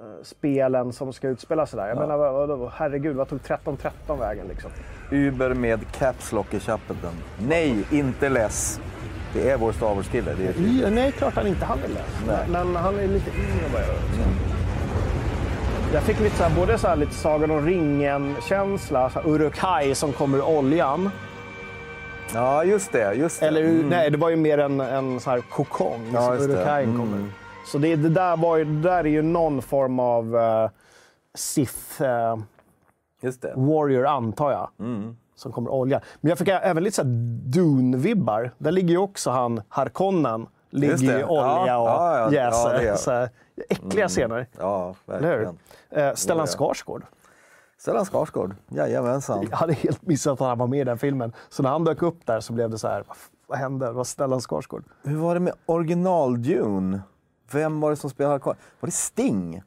uh, spelen som ska utspela sig där. Jag ja. menar, herregud, vad tog tretton tretton vägen liksom? Uber med caps lock i chappeten. Nej, inte less. Det är vår Star Wars-kille. Det är det. Ja, nej, klart han inte han är less. Nej. Men han är lite in och bara gör det. Mm. Jag fick lite så här, både så här, lite Sagan om ringen-känsla. Uruk-hai som kommer ur oljan. Ja, just det, just det. Eller mm. nej, det var ju mer en en så här kokong ja, som Uruk-haien kommer. Mm. Så det, det där var ju det där är ju någon form av uh, Sith uh, just det. Warrior antar jag. Mm. Som kommer olja. Men jag fick även lite så Dune vibbar. Där ligger ju också han Harkonnen ligger i olja ja, och ja, ja, jäser ja, ja. Så här, äckliga mm. scener. Ja, verkligen. Uh, Stellan Skarsgård. Stellan Skarsgård, jajamensan. Jag hade helt missat att han var med i den filmen. Så när han dök upp där så blev det så här, vad hände? Det var Stellan Skarsgård. Hur var det med original Dune? Vem var det som spelade Harkonnen? Var det Sting?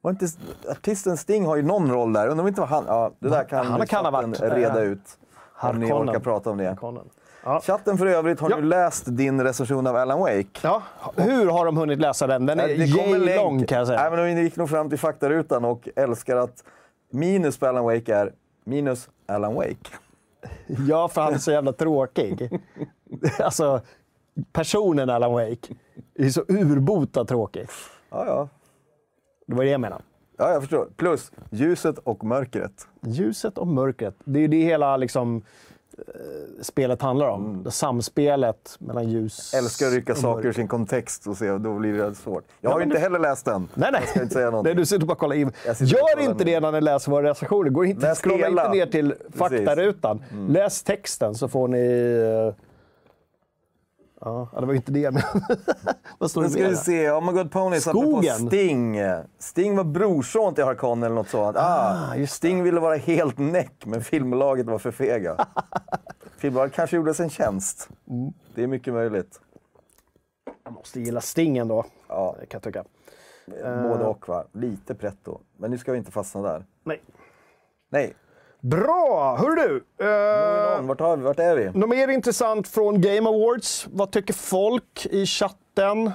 Var det inte... Artisten Sting har ju någon roll där. Undrar om inte var han... Ja, det där kan, han kan ha varit, reda äh, ut. Om ni orkar prata om det. Ja. Chatten för övrigt, har ja. du läst din recension av Alan Wake? Ja, hur har de hunnit läsa den? Den är ja, jävligt lång kan jag säga. Nej, men de gick nog fram till faktarutan och älskar att... Minus på Alan Wake är minus Alan Wake. Ja, för han är så jävla tråkig. Alltså, personen Alan Wake är så urbota tråkig. Ja, ja. Det var det jag menade. Ja, jag förstår. Plus ljuset och mörkret. Ljuset och mörkret. Det är ju det hela liksom, spelet handlar om. Mm. Samspelet mellan ljus och mörker. Älskar att rycka saker ur sin kontext och se, och då blir det svårt. Jag har ja, inte du... heller läst den. Nej, nej. Jag ska inte säga någonting. Nej, du sitter bara och kollar in. Gör inte det när ni läser våra recensioner. Gå inte, scrolla inte ner till faktarutan. Mm. Läs texten så får ni... Ja, det var inte det. Men... Vad står det med? Nu ska vi se. Oh my God, Pony satt på Sting. Sting var brorson till Harkonnen eller något sånt. Ah, ah, just Sting det. Ville vara helt näck, men filmlaget var för fega. Filmlaget kanske gjorde en tjänst. Mm. Det är mycket möjligt. Jag måste gilla Sting ändå, ja. kan jag tycka. Både och, va? Lite pretto. Men nu ska vi inte fastna där. Nej. Nej. Bra! Hör du? Uh, vart, har vi? Vart är vi? Något mer intressant från Game Awards. Vad tycker folk i chatten?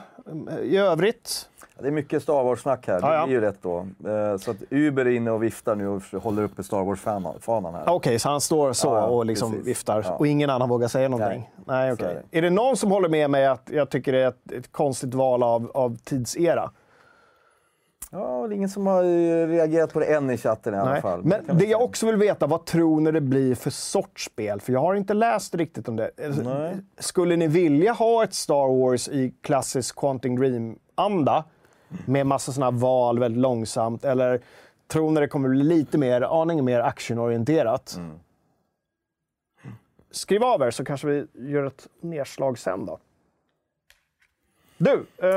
i övrigt? Det är mycket Star Wars-snack här, det är ju rätt då. Så att Uber är inne och viftar nu och håller uppe Star Wars-fanan här. Okej, okay, så han står så ja, ja, och liksom precis. viftar ja. och ingen annan vågar säga någonting? Nej, Nej okej. Okay. Är det någon som håller med mig att jag tycker det är ett, ett konstigt val av, av tidsera? Ja, det är ingen som har reagerat på det än i chatten i Nej. alla fall. Men det, det jag också vill veta, vad tror ni det blir för sorts spel? För jag har inte läst riktigt om det. Nej. Skulle ni vilja ha ett Star Wars i klassisk Quantum Dream-anda? Med massa såna val väldigt långsamt? Eller tror ni det kommer bli lite mer, aningen mer actionorienterat? Mm. Skriv av er så kanske vi gör ett nedslag sen då. Du! Eh...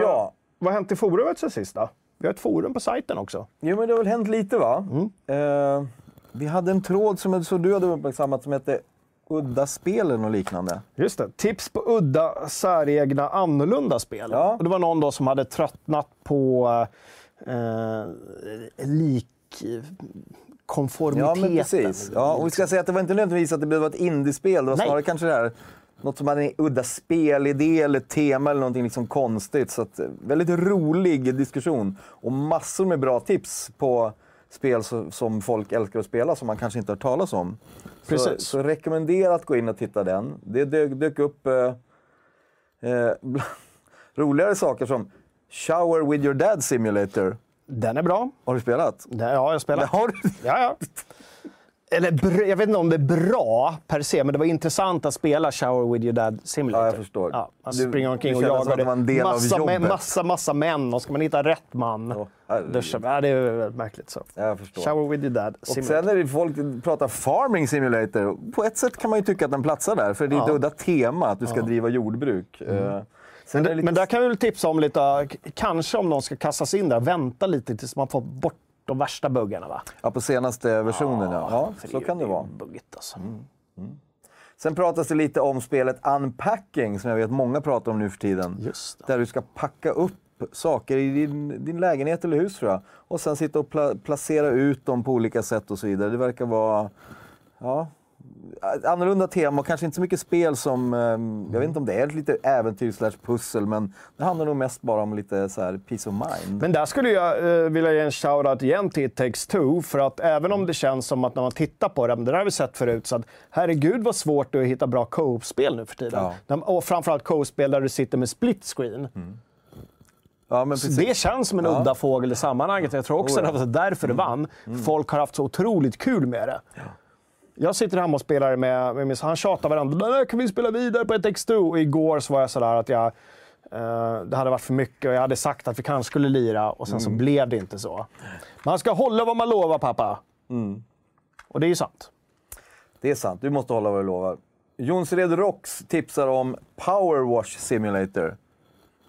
Ja! Vad har hänt i forumet sen sist då? Vi har ett forum på sajten också. Jo, men det har väl hänt lite va? Mm. Eh, vi hade en tråd som så du hade uppmärksammat som hette Udda spelen och liknande. Just det. Tips på udda, säregna, annorlunda spel. Ja. Och det var någon då som hade tröttnat på eh, lik... konformiteten. Ja, men precis. Ja, och vi ska säga att det var inte nödvändigtvis att det blev ett indiespel. Det var snarare Nej. kanske det här... Något som hade en udda spelidé eller tema eller någonting liksom konstigt. Så att, väldigt rolig diskussion. Och massor med bra tips på spel så, som folk älskar att spela som man kanske inte har talas om. Precis. Så, så rekommenderar att gå in och titta den. Det dök, dök upp eh, eh, roligare saker som Shower with your dad simulator. Den är bra. Har du spelat? Ja, jag har spelat. Har du? Ja, ja. Eller jag vet inte om det är bra per se, men det var intressant att spela Shower with your dad simulator. Ja, jag förstår. Ja, man springer omkring och jagar det. En del massa, av massa, massa män. Och ska man hitta rätt man? Oh, det, ja, det är väldigt märkligt så. Jag förstår. Shower with your dad simulator. Och sen när folk pratar Farming Simulator, på ett sätt kan man ju tycka att den platsar där. För det är ett ja. udda tema att du ska ja. driva jordbruk. Mm. Men, lite... men där kan vi väl tipsa om lite, kanske om någon ska kastas in där, vänta lite tills man får bort de värsta buggarna va? Ja, på senaste versionen. Ja, ja. ja så det kan det vara. Buggigt alltså. Mm. Mm. Sen pratas det lite om spelet Unpacking, som jag vet många pratar om nu för tiden. Just det. Där du ska packa upp saker i din, din lägenhet eller hus tror jag. Och sen sitta och pla- placera ut dem på olika sätt och så vidare. Det verkar vara ja, annorlunda tema och kanske inte så mycket spel som, mm. jag vet inte om det är lite äventyr slash pussel, men det handlar nog mest bara om lite så här peace of mind. Men där skulle jag eh, vilja ge en shoutout igen till It Takes Two, för att även om det känns som att när man tittar på det, men det där har vi sett förut, så att herregud vad svårt det är att hitta bra co-op-spel nu för tiden. Ja. Och framförallt co-op-spel där du sitter med split screen. Mm. Ja, men det känns som en ja. udda fågel i sammanhanget. Jag tror också oh, ja. att det är därför mm. det vann. Mm. Folk har haft så otroligt kul med det. Ja. Jag sitter hemma och spelar med, med min han tjatar varandra. Nej, kan vi spela vidare på ett X två? Och igår så var jag sådär att jag, eh, det hade varit för mycket och jag hade sagt att vi kanske skulle lira och sen mm. så blev det inte så. Man ska hålla vad man lovar, pappa. Mm. Och det är ju sant. Det är sant, du måste hålla vad du lovar. Jonsered Rocks tipsar om Power Wash Simulator.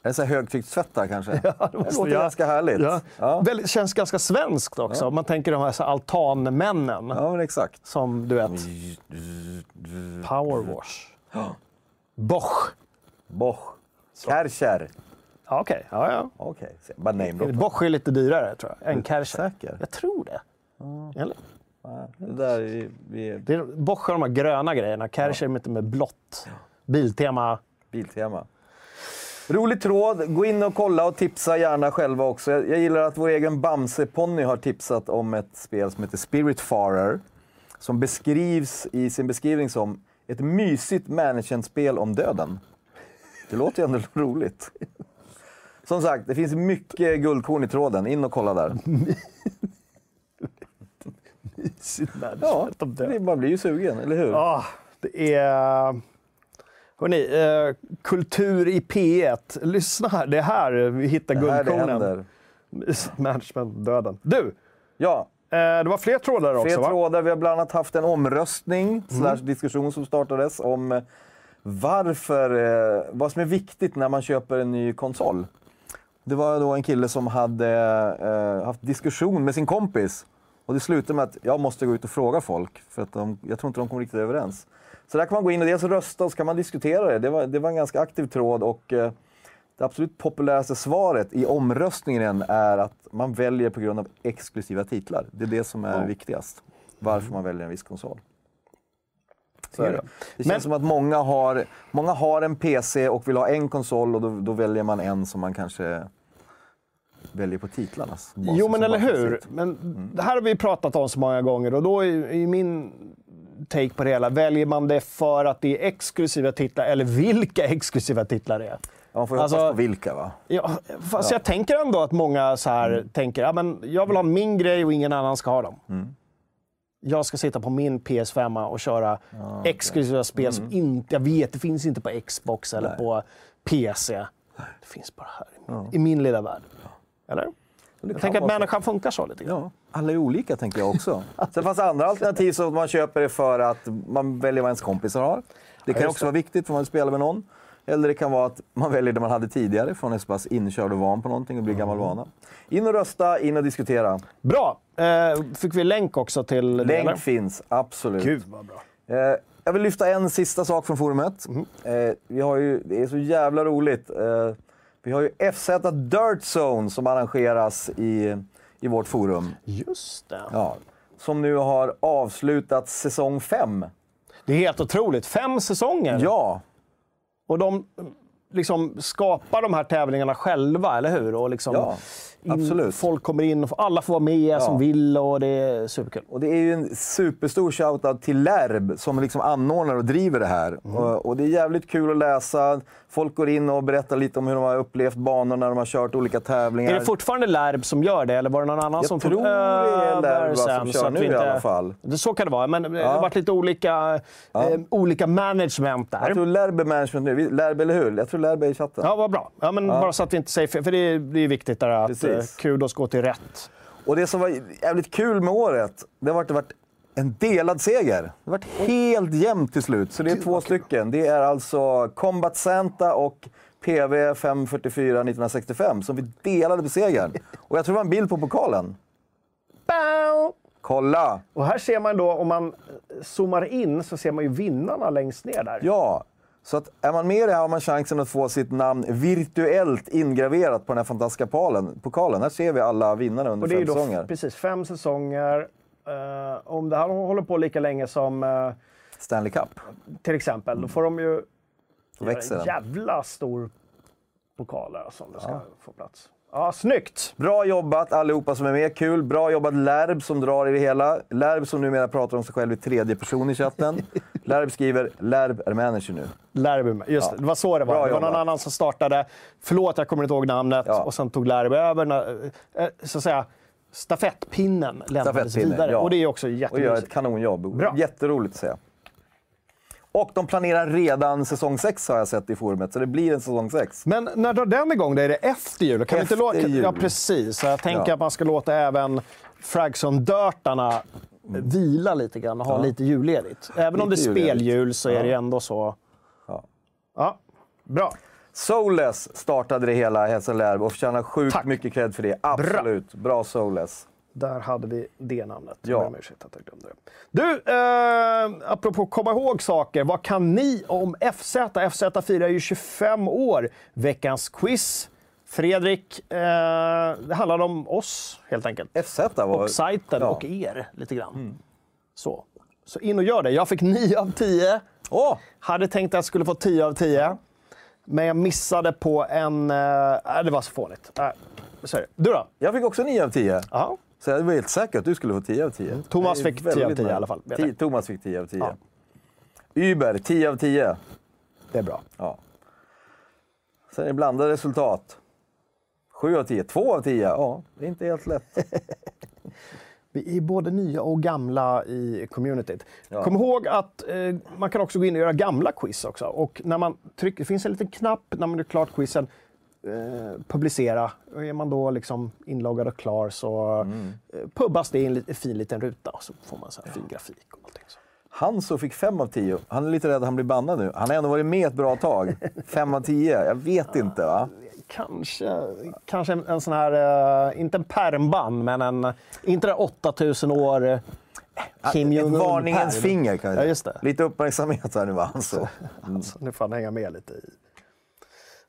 Det är så här högtryckstvättar kanske. Ja, det, det låter ja. ganska härligt. Ja. Ja. Det känns ganska svenskt också. Ja. Man tänker de här, så här altanmännen. Ja, men exakt. Som du vet. Powerwash. Ja. Bosch. Bosch. Kärcher. Ja, okej. Okay. Ja, ja. Okej. Okay. Bara name. Bosch är lite dyrare tror jag. En Kärcher. Säker? Jag tror det. Ja. Eller? Ja. Det där är, vi är... Det är, Bosch är de här gröna grejerna. Kärcher är ja. lite med blått. Biltema. Biltema. Rolig tråd. Gå in och kolla och tipsa gärna själva också. Jag, jag gillar att vår egen Bamse-ponny har tipsat om ett spel som heter Spiritfarer. Som beskrivs i sin beskrivning som ett mysigt management-spel om döden. Det låter ju ändå roligt. Som sagt, det finns mycket guldkorn i tråden. In och kolla där. Mysigt management om döden. Ja, man blir ju sugen, eller hur? Ja, det är... Hörrni, eh, kultur i P ett. Lyssna här, det är här vi hittar guldkornen. Management döden. Du! Ja. Eh, det var fler trådar fler också trådar. va? Fler trådar. Vi har bland annat haft en omröstning, mm. slash diskussion som startades om varför, eh, vad som är viktigt när man köper en ny konsol. Det var då en kille som hade eh, haft diskussion med sin kompis. Och det slutade med att jag måste gå ut och fråga folk. För att de, jag tror inte de kom riktigt överens. Så där kan man gå in och dels rösta och så kan man diskutera det. Det var, det var en ganska aktiv tråd och eh, det absolut populäraste svaret i omröstningen är att man väljer på grund av exklusiva titlar. Det är det som är ja. viktigast. Varför man väljer en viss konsol. Så är det. Det känns Men... som att många har, många har en P C och vill ha en konsol, och då, då väljer man en som man kanske... väljer på titlarna. Jo, men eller hur? Men mm. det här har vi pratat om så många gånger, och då är, är min take på det hela. Väljer man det för att det är exklusiva titlar, eller vilka exklusiva titlar det är? Ja, man får ju alltså, hoppas på vilka, va? Ja, fast ja. Jag tänker ändå att många så här mm. tänker, ja, men jag vill ha min grej och ingen annan ska ha dem. Mm. Jag ska sitta på min P S fem och köra ja, exklusiva okay. spel mm. som inte, jag vet, det finns inte på Xbox eller Nej. På P C. Det finns bara här i min, ja. i min lilla värld. Ja. Eller? Jag tänker att människan funkar så lite. Ja, alla är olika, tänker jag också. Sen fanns andra alternativ som man köper det för att man väljer vad ens kompisar har. Det kan ja, också det. vara viktigt för man spelar med någon. Eller det kan vara att man väljer det man hade tidigare, för man är så pass inkörd och van på någonting och blir gammal vana. In och rösta, in och diskutera. Bra! Eh, fick vi länk också till det? Länk eller? Finns, absolut. Gud, vad bra. Eh, jag vill lyfta en sista sak från forumet. Mm. Eh, vi har ju, det är så jävla roligt. Eh, Vi har ju F Z Dirt Zone som arrangeras i, i vårt forum. Just det. Ja, som nu har avslutat säsong fem. Det är helt otroligt. Fem säsonger? Ja. Och de liksom skapar de här tävlingarna själva, eller hur? Och liksom ja, absolut. In, folk kommer in och alla får vara med ja. som vill, och det är superkul. Och det är ju en superstor shoutout till Lärb som liksom anordnar och driver det här. Mm. Och, och det är jävligt kul att läsa. Folk går in och berättar lite om hur de har upplevt banorna när de har kört olika tävlingar. Är det fortfarande Lärb som gör det, eller var det någon annan jag som tog över det är sen, som kör så nu inte... i alla fall. Så kan det vara, men det ja. har varit lite olika, ja. eh, olika management där. Jag tror Lärb är management nu. Lärb, eller hur? Jag tror Lärb är i chatten. Ja, vad bra. Ja, men ja. Bara så att vi inte säger fel, för det är, det är viktigt där att Precis. kudos går till rätt. Och det som var jävligt kul med året, det har varit en delad seger. Det har varit helt jämnt till slut, så det är två stycken. Det är alltså Combat Santa och P V fem fyrtiofyra nittonhundrasextiofem som vi delade på segern. Och jag tror det var en bild på pokalen. Bow! Kolla! Och här ser man då, om man zoomar in så ser man ju vinnarna längst ner där. Ja, så att är man med i det här har man chansen att få sitt namn virtuellt ingraverat på den här fantastiska palen, pokalen. Här ser vi alla vinnare under fem säsonger. Och det är då precis fem säsonger. Uh, om det här håller på lika länge som uh, Stanley Cup till exempel, mm. då får de ju en jävla stor pokaler alltså, som det ska ja. få plats. Ja, snyggt! Bra jobbat allihopa som är med, kul. Bra jobbat Lärb som drar i det hela. Lärb som numera pratar om sig själv i tredje person i chatten. Lärb skriver, Lärb är manager nu. Lärb är manager, just det. Det var så det var. Bra det var jobbat. Någon annan som startade, förlåt jag kommer inte ihåg namnet, ja. och sen tog Lärb över, när, så att säga. Stafettpinnen lämnades vidare. Ja. Och det är också jätteroligt. Och gör ett kanonjobb. Bra. Jätteroligt att säga. Och de planerar redan säsong sex har jag sett i forumet. Så det blir en säsong sex. Men när drar den igång? Då är det efter jul. Kan efter vi inte låta... jul. Ja, precis. Så jag tänker ja. att man ska låta även Fragson-dörtarna mm. vila lite grann. Och ja. ha lite julledigt. Även lite om det är speljul så är ja. det ändå så... Ja. Ja. Bra. Soulless startade det hela Hazelight och förtjänar sjukt Tack. mycket cred för det. Absolut. Bra, Bra Soulless. Där hade vi det namnet. Ja. Jag ursäkt att jag glömde det. Du, eh, apropå komma ihåg saker. Vad kan ni om F Z? F Z firar ju tjugofem år. Veckans quiz. Fredrik, eh, det handlar om oss helt enkelt. F Z var... Och sajten ja. och er lite grann. Mm. Så. Så in och gör det. Jag fick nio av tio. Oh. Hade tänkt att jag skulle få tio av tio. Men jag missade på en... Äh, det var så fånigt. Äh, sorry. Du då? Jag fick också nio av tio. Aha. Så jag var helt säker att du skulle få tio av tio. Mm. Thomas fick tio av tio i alla fall. T- Thomas fick tio av tio. Ja. Uber, tio av tio. Det är bra. Ja. Sen är det blandade resultat. sju av tio. två av tio. Ja, det är inte helt lätt. Vi är både nya och gamla i communityt. Ja. Kom ihåg att eh, man kan också gå in och göra gamla quiz också. Och när man trycker, det finns en liten knapp när man är klart quizen, eh, publicera. Och är man då liksom inloggad och klar så mm. eh, pubbas det i en, en fin liten ruta. Och så får man så här ja. fin grafik och allting så. Han så fick fem av tio. Han är lite rädd att han blir bannad nu. Han har ändå varit med ett bra tag. fem av tio. Jag vet ja. inte va? Kanske, kanske en, en sån här, uh, inte en pärmban, men en, inte där åtta tusen år uh, Kim Jong-un. Ett varningens pärm. Finger kanske. Ja, just det. Lite uppmärksamhet här nu var han så. Alltså, nu får han hänga med lite i.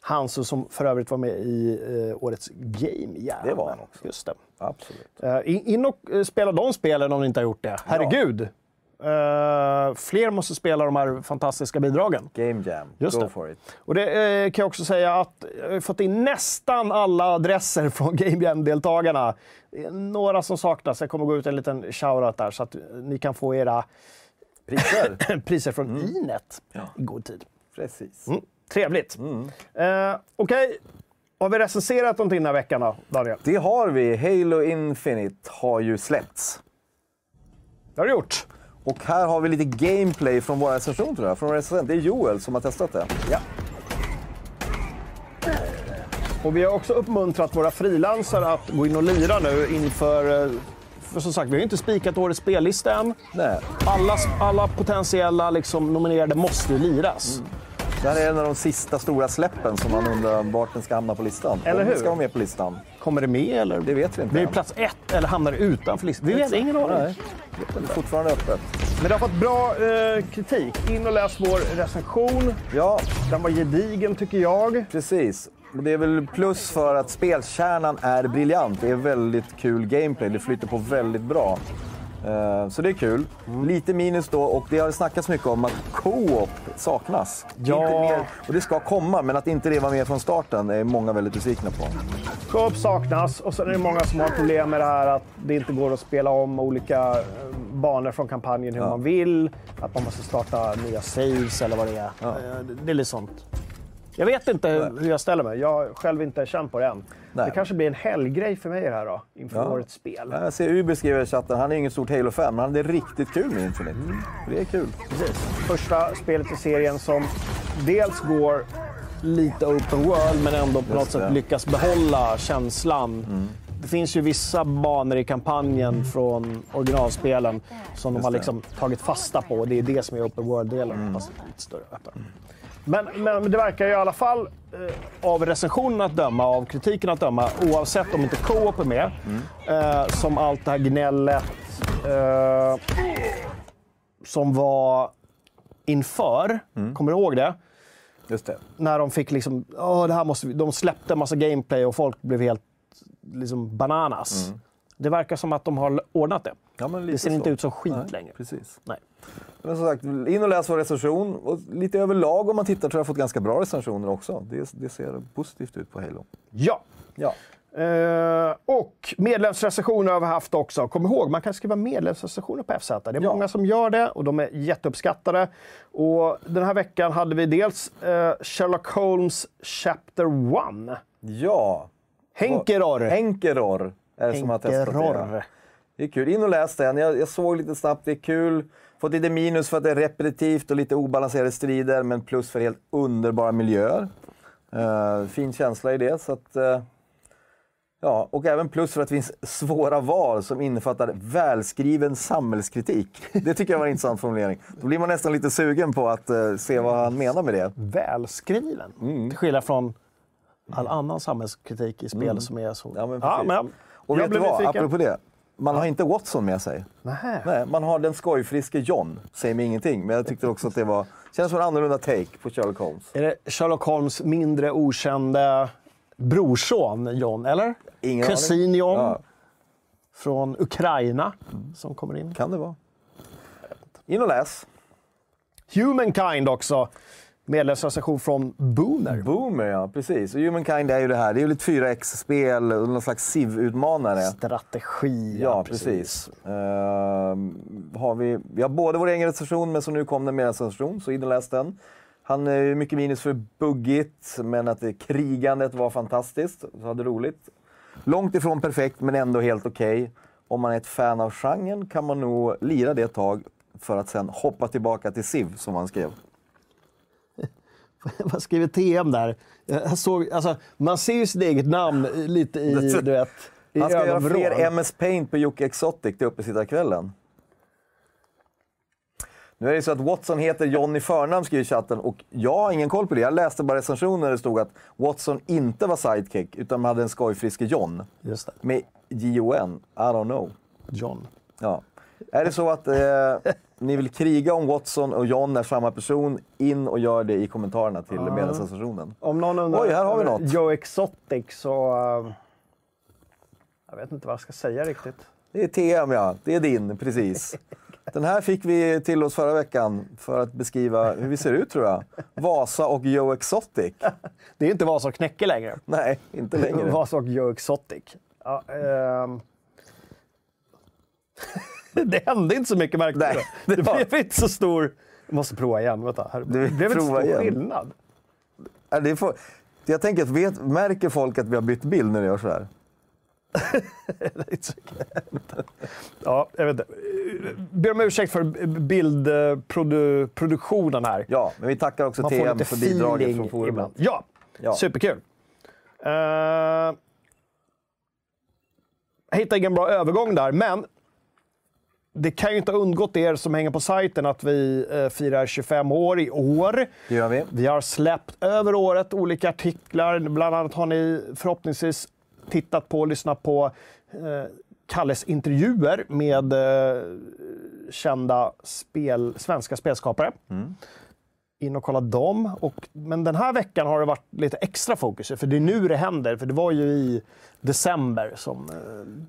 Hansu som för övrigt var med i uh, årets game. Ja, det var han också. Just det. Absolut. Uh, in, in och spela de spelen om ni inte har gjort det. Herregud! Ja. Uh, fler måste spela de här fantastiska bidragen. Game Jam, just go det. For it. Och det uh, kan jag också säga att jag har fått in nästan alla adresser från Game Jam-deltagarna. Några som saknas, jag kommer gå ut en liten shoutout där så att ni kan få era priser, priser från mm. Inet ja. I god tid. Precis. Mm. Trevligt. Mm. Uh, Okej. Okay. Har vi recenserat någonting den här veckan då, Daniel? Det har vi. Halo Infinite har ju släppts. Det har det gjort. Och här har vi lite gameplay från vår recension, tror jag. Från recensent. Det är Joel som har testat det. Ja. Och vi har också uppmuntrat våra frilansare att gå in och lira nu inför... För som sagt, vi har ju inte spikat årets spellista än. Nej. Alla, alla potentiella liksom, nominerade måste ju liras. Mm. Det här är en av de sista stora släppen som man undrar vart den ska hamna på listan. Eller hur? Om den ska vara med på listan. Kommer det med eller? Det vet vi inte. Det är plats ett eller hamnar det utanför listan? Vi vet ingen aning. Nej, det är fortfarande öppet. Men det har fått bra eh, kritik. In och läs vår recension. Ja. Den var gedigen tycker jag. Precis. Och det är väl plus för att spelkärnan är briljant. Det är väldigt kul gameplay. Det flyter på väldigt bra. Så det är kul. Mm. Lite minus då, och det har snackats mycket om att co-op saknas. Ja. Inte mer, och det ska komma, men att inte det var med från starten är många väldigt besvikna på. Co-op saknas, och så är det många som har problem med det här att det inte går att spela om olika banor från kampanjen hur ja. Man vill. Att man måste starta nya saves eller vad det är. Ja. Det är lite sånt. Jag vet inte hur Nej. Jag ställer mig. Jag själv inte känt på det än. Nej. Det kanske blir en helgrej för mig här då, inför ja. Årets spel. Jag ser Uber skriver i chatten, han är ingen stort Halo fan, men han är riktigt kul med Infinite. Mm. Det är kul. Precis. Första spelet i serien som dels går lite open world, men ändå på Just något det. Sätt lyckas behålla känslan. Mm. Det finns ju vissa banor i kampanjen från originalspelen som Just de har liksom tagit fasta på. Det är det som är open world-delen, mm. fast lite större öppnare. Men, men det verkar ju i alla fall eh, av recensionen att döma, av kritiken att döma, oavsett om inte co-op är med, mm. eh, som allt det här gnället eh, som var inför, mm. kommer du ihåg det? Just det. När de fick liksom, åh, det här måste vi, de släppte en massa gameplay och folk blev helt liksom bananas. Mm. Det verkar som att de har ordnat det. Ja, men det ser så. Inte ut som skit Nej, längre. Precis. Nej. Men som sagt, in och läs vår recension. Och lite överlag om man tittar tror jag fått ganska bra recensioner också. Det, det ser positivt ut på Halo. Ja. ja. Eh, och medlemsrecensioner har vi haft också. Kom ihåg, man kan skriva medlemsrecensioner på F Z. Det är ja. Många som gör det och de är jätteuppskattade. Och den här veckan hade vi dels eh, Sherlock Holmes Chapter one. Ja. Henkeror. Henkeror. Är som har testat det. Det är kul. In och läs den. Jag, jag såg lite snabbt. Det är kul. Fått lite minus för att det är repetitivt och lite obalanserade strider. Men plus för helt underbara miljöer. Uh, fin känsla i det. Så att, uh, ja. Och även plus för att det finns svåra val som innefattar välskriven samhällskritik. Det tycker jag var en intressant formulering. Då blir man nästan lite sugen på att uh, se vad han menar med det. Välskriven? Mm. Till skillnad från all annan samhällskritik i spel mm. som är så... Ja, men precis. Ja, men... Och vet du vad, apropå det, man har inte Watson med sig. Nähä. Nej, man har den skojfriske John, säger mig ingenting. Men jag tyckte också att det var, känns som en annorlunda take på Sherlock Holmes. Är det Sherlock Holmes mindre okända brorson John, eller? Ingen kusin John ja. Från Ukraina mm. som kommer in. Kan det vara. In och läs. Humankind också. Medlemsrecension från Boomer. Boomer, ja, precis. Och Humankind är ju det här. Det är ju ett fyra X-spel, någon slags Civ-utmanare. Strategi, ja, ja precis. precis. Uh, har vi, vi har både vår egen recension, men så nu kom den med recension, så in och läs den. Han är ju mycket minus för buggigt, men att det, krigandet var fantastiskt. Så hade roligt. Långt ifrån perfekt, men ändå helt okej. Okay. Om man är ett fan av genren kan man nog lira det ett tag för att sen hoppa tillbaka till Civ, som han skrev. Vad skriver T M där? Jag såg, alltså, man ser ju sitt eget namn lite i, du vet, i han ska ögonbrån. Göra fler M S Paint på Joe Exotic till uppesittarkvällen. Nu är det så att Watson heter Johnny förnamn, skriver chatten. Och jag har ingen koll på det. Jag läste bara recensioner där det stod att Watson inte var sidekick, utan hade en skojfriske John. Just det. Med J O N. I don't know. John. Ja. Är det så att... Eh, ni vill kriga om Watson och John är samma person, in och gör det i kommentarerna till mm. medlemsrecensionen. Om någon undrar, oj, här har vi något. Joe Exotic så... Uh, jag vet inte vad jag ska säga riktigt. Det är T M, ja. Det är din, precis. Den här fick vi till oss förra veckan för att beskriva hur vi ser ut, tror jag. Vasa och Joe Exotic. Det är inte Vasa och Knäcke längre. Nej, inte längre. Vasa och Joe Exotic. Ja, ehm... det hände inte så mycket märkligt. Nej, det, det blev var... inte så stor... Jag måste prova igen, vänta. Det blev inte så stor skillnad. Ja, det får... Jag tänker att vet, märker folk att vi har bytt bild när det gör så här? Ja, jag vet inte. Ber om ursäkt för bildproduktionen här. Ja, men vi tackar också T M för bidraget från forumet. Ja, ja, superkul. Uh, jag hittade ingen bra övergång där, men det kan ju inte ha undgått er som hänger på sajten att vi eh, firar tjugofem år i år. Det gör vi. Vi har släppt över året olika artiklar. Bland annat har ni förhoppningsvis tittat på och lyssnat på eh, Kalles intervjuer med eh, kända spel, svenska spelskapare. Mm. In och kolla dem. Och, men den här veckan har det varit lite extra fokus. För det är nu det händer. För det var ju i december som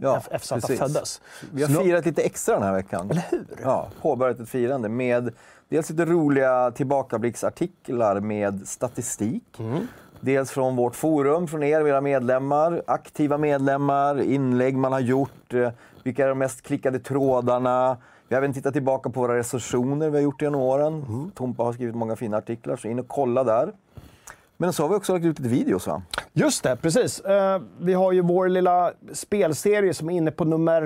ja, F Z föddes. Vi har Så firat nu... lite extra den här veckan. Eller hur? Ja, påbörjat ett firande med dels lite roliga tillbakablicksartiklar med statistik. Mm. Dels från vårt forum, från er, era medlemmar. Aktiva medlemmar, inlägg man har gjort. Vilka är de mest klickade trådarna. Vi har även tittat tillbaka på våra recensioner vi har gjort genom åren. Mm. Tompa har skrivit många fina artiklar, så in och kolla där. Men så har vi också lagt ut lite videos, va? Just det, precis. Uh, vi har ju vår lilla spelserie som är inne på nummer...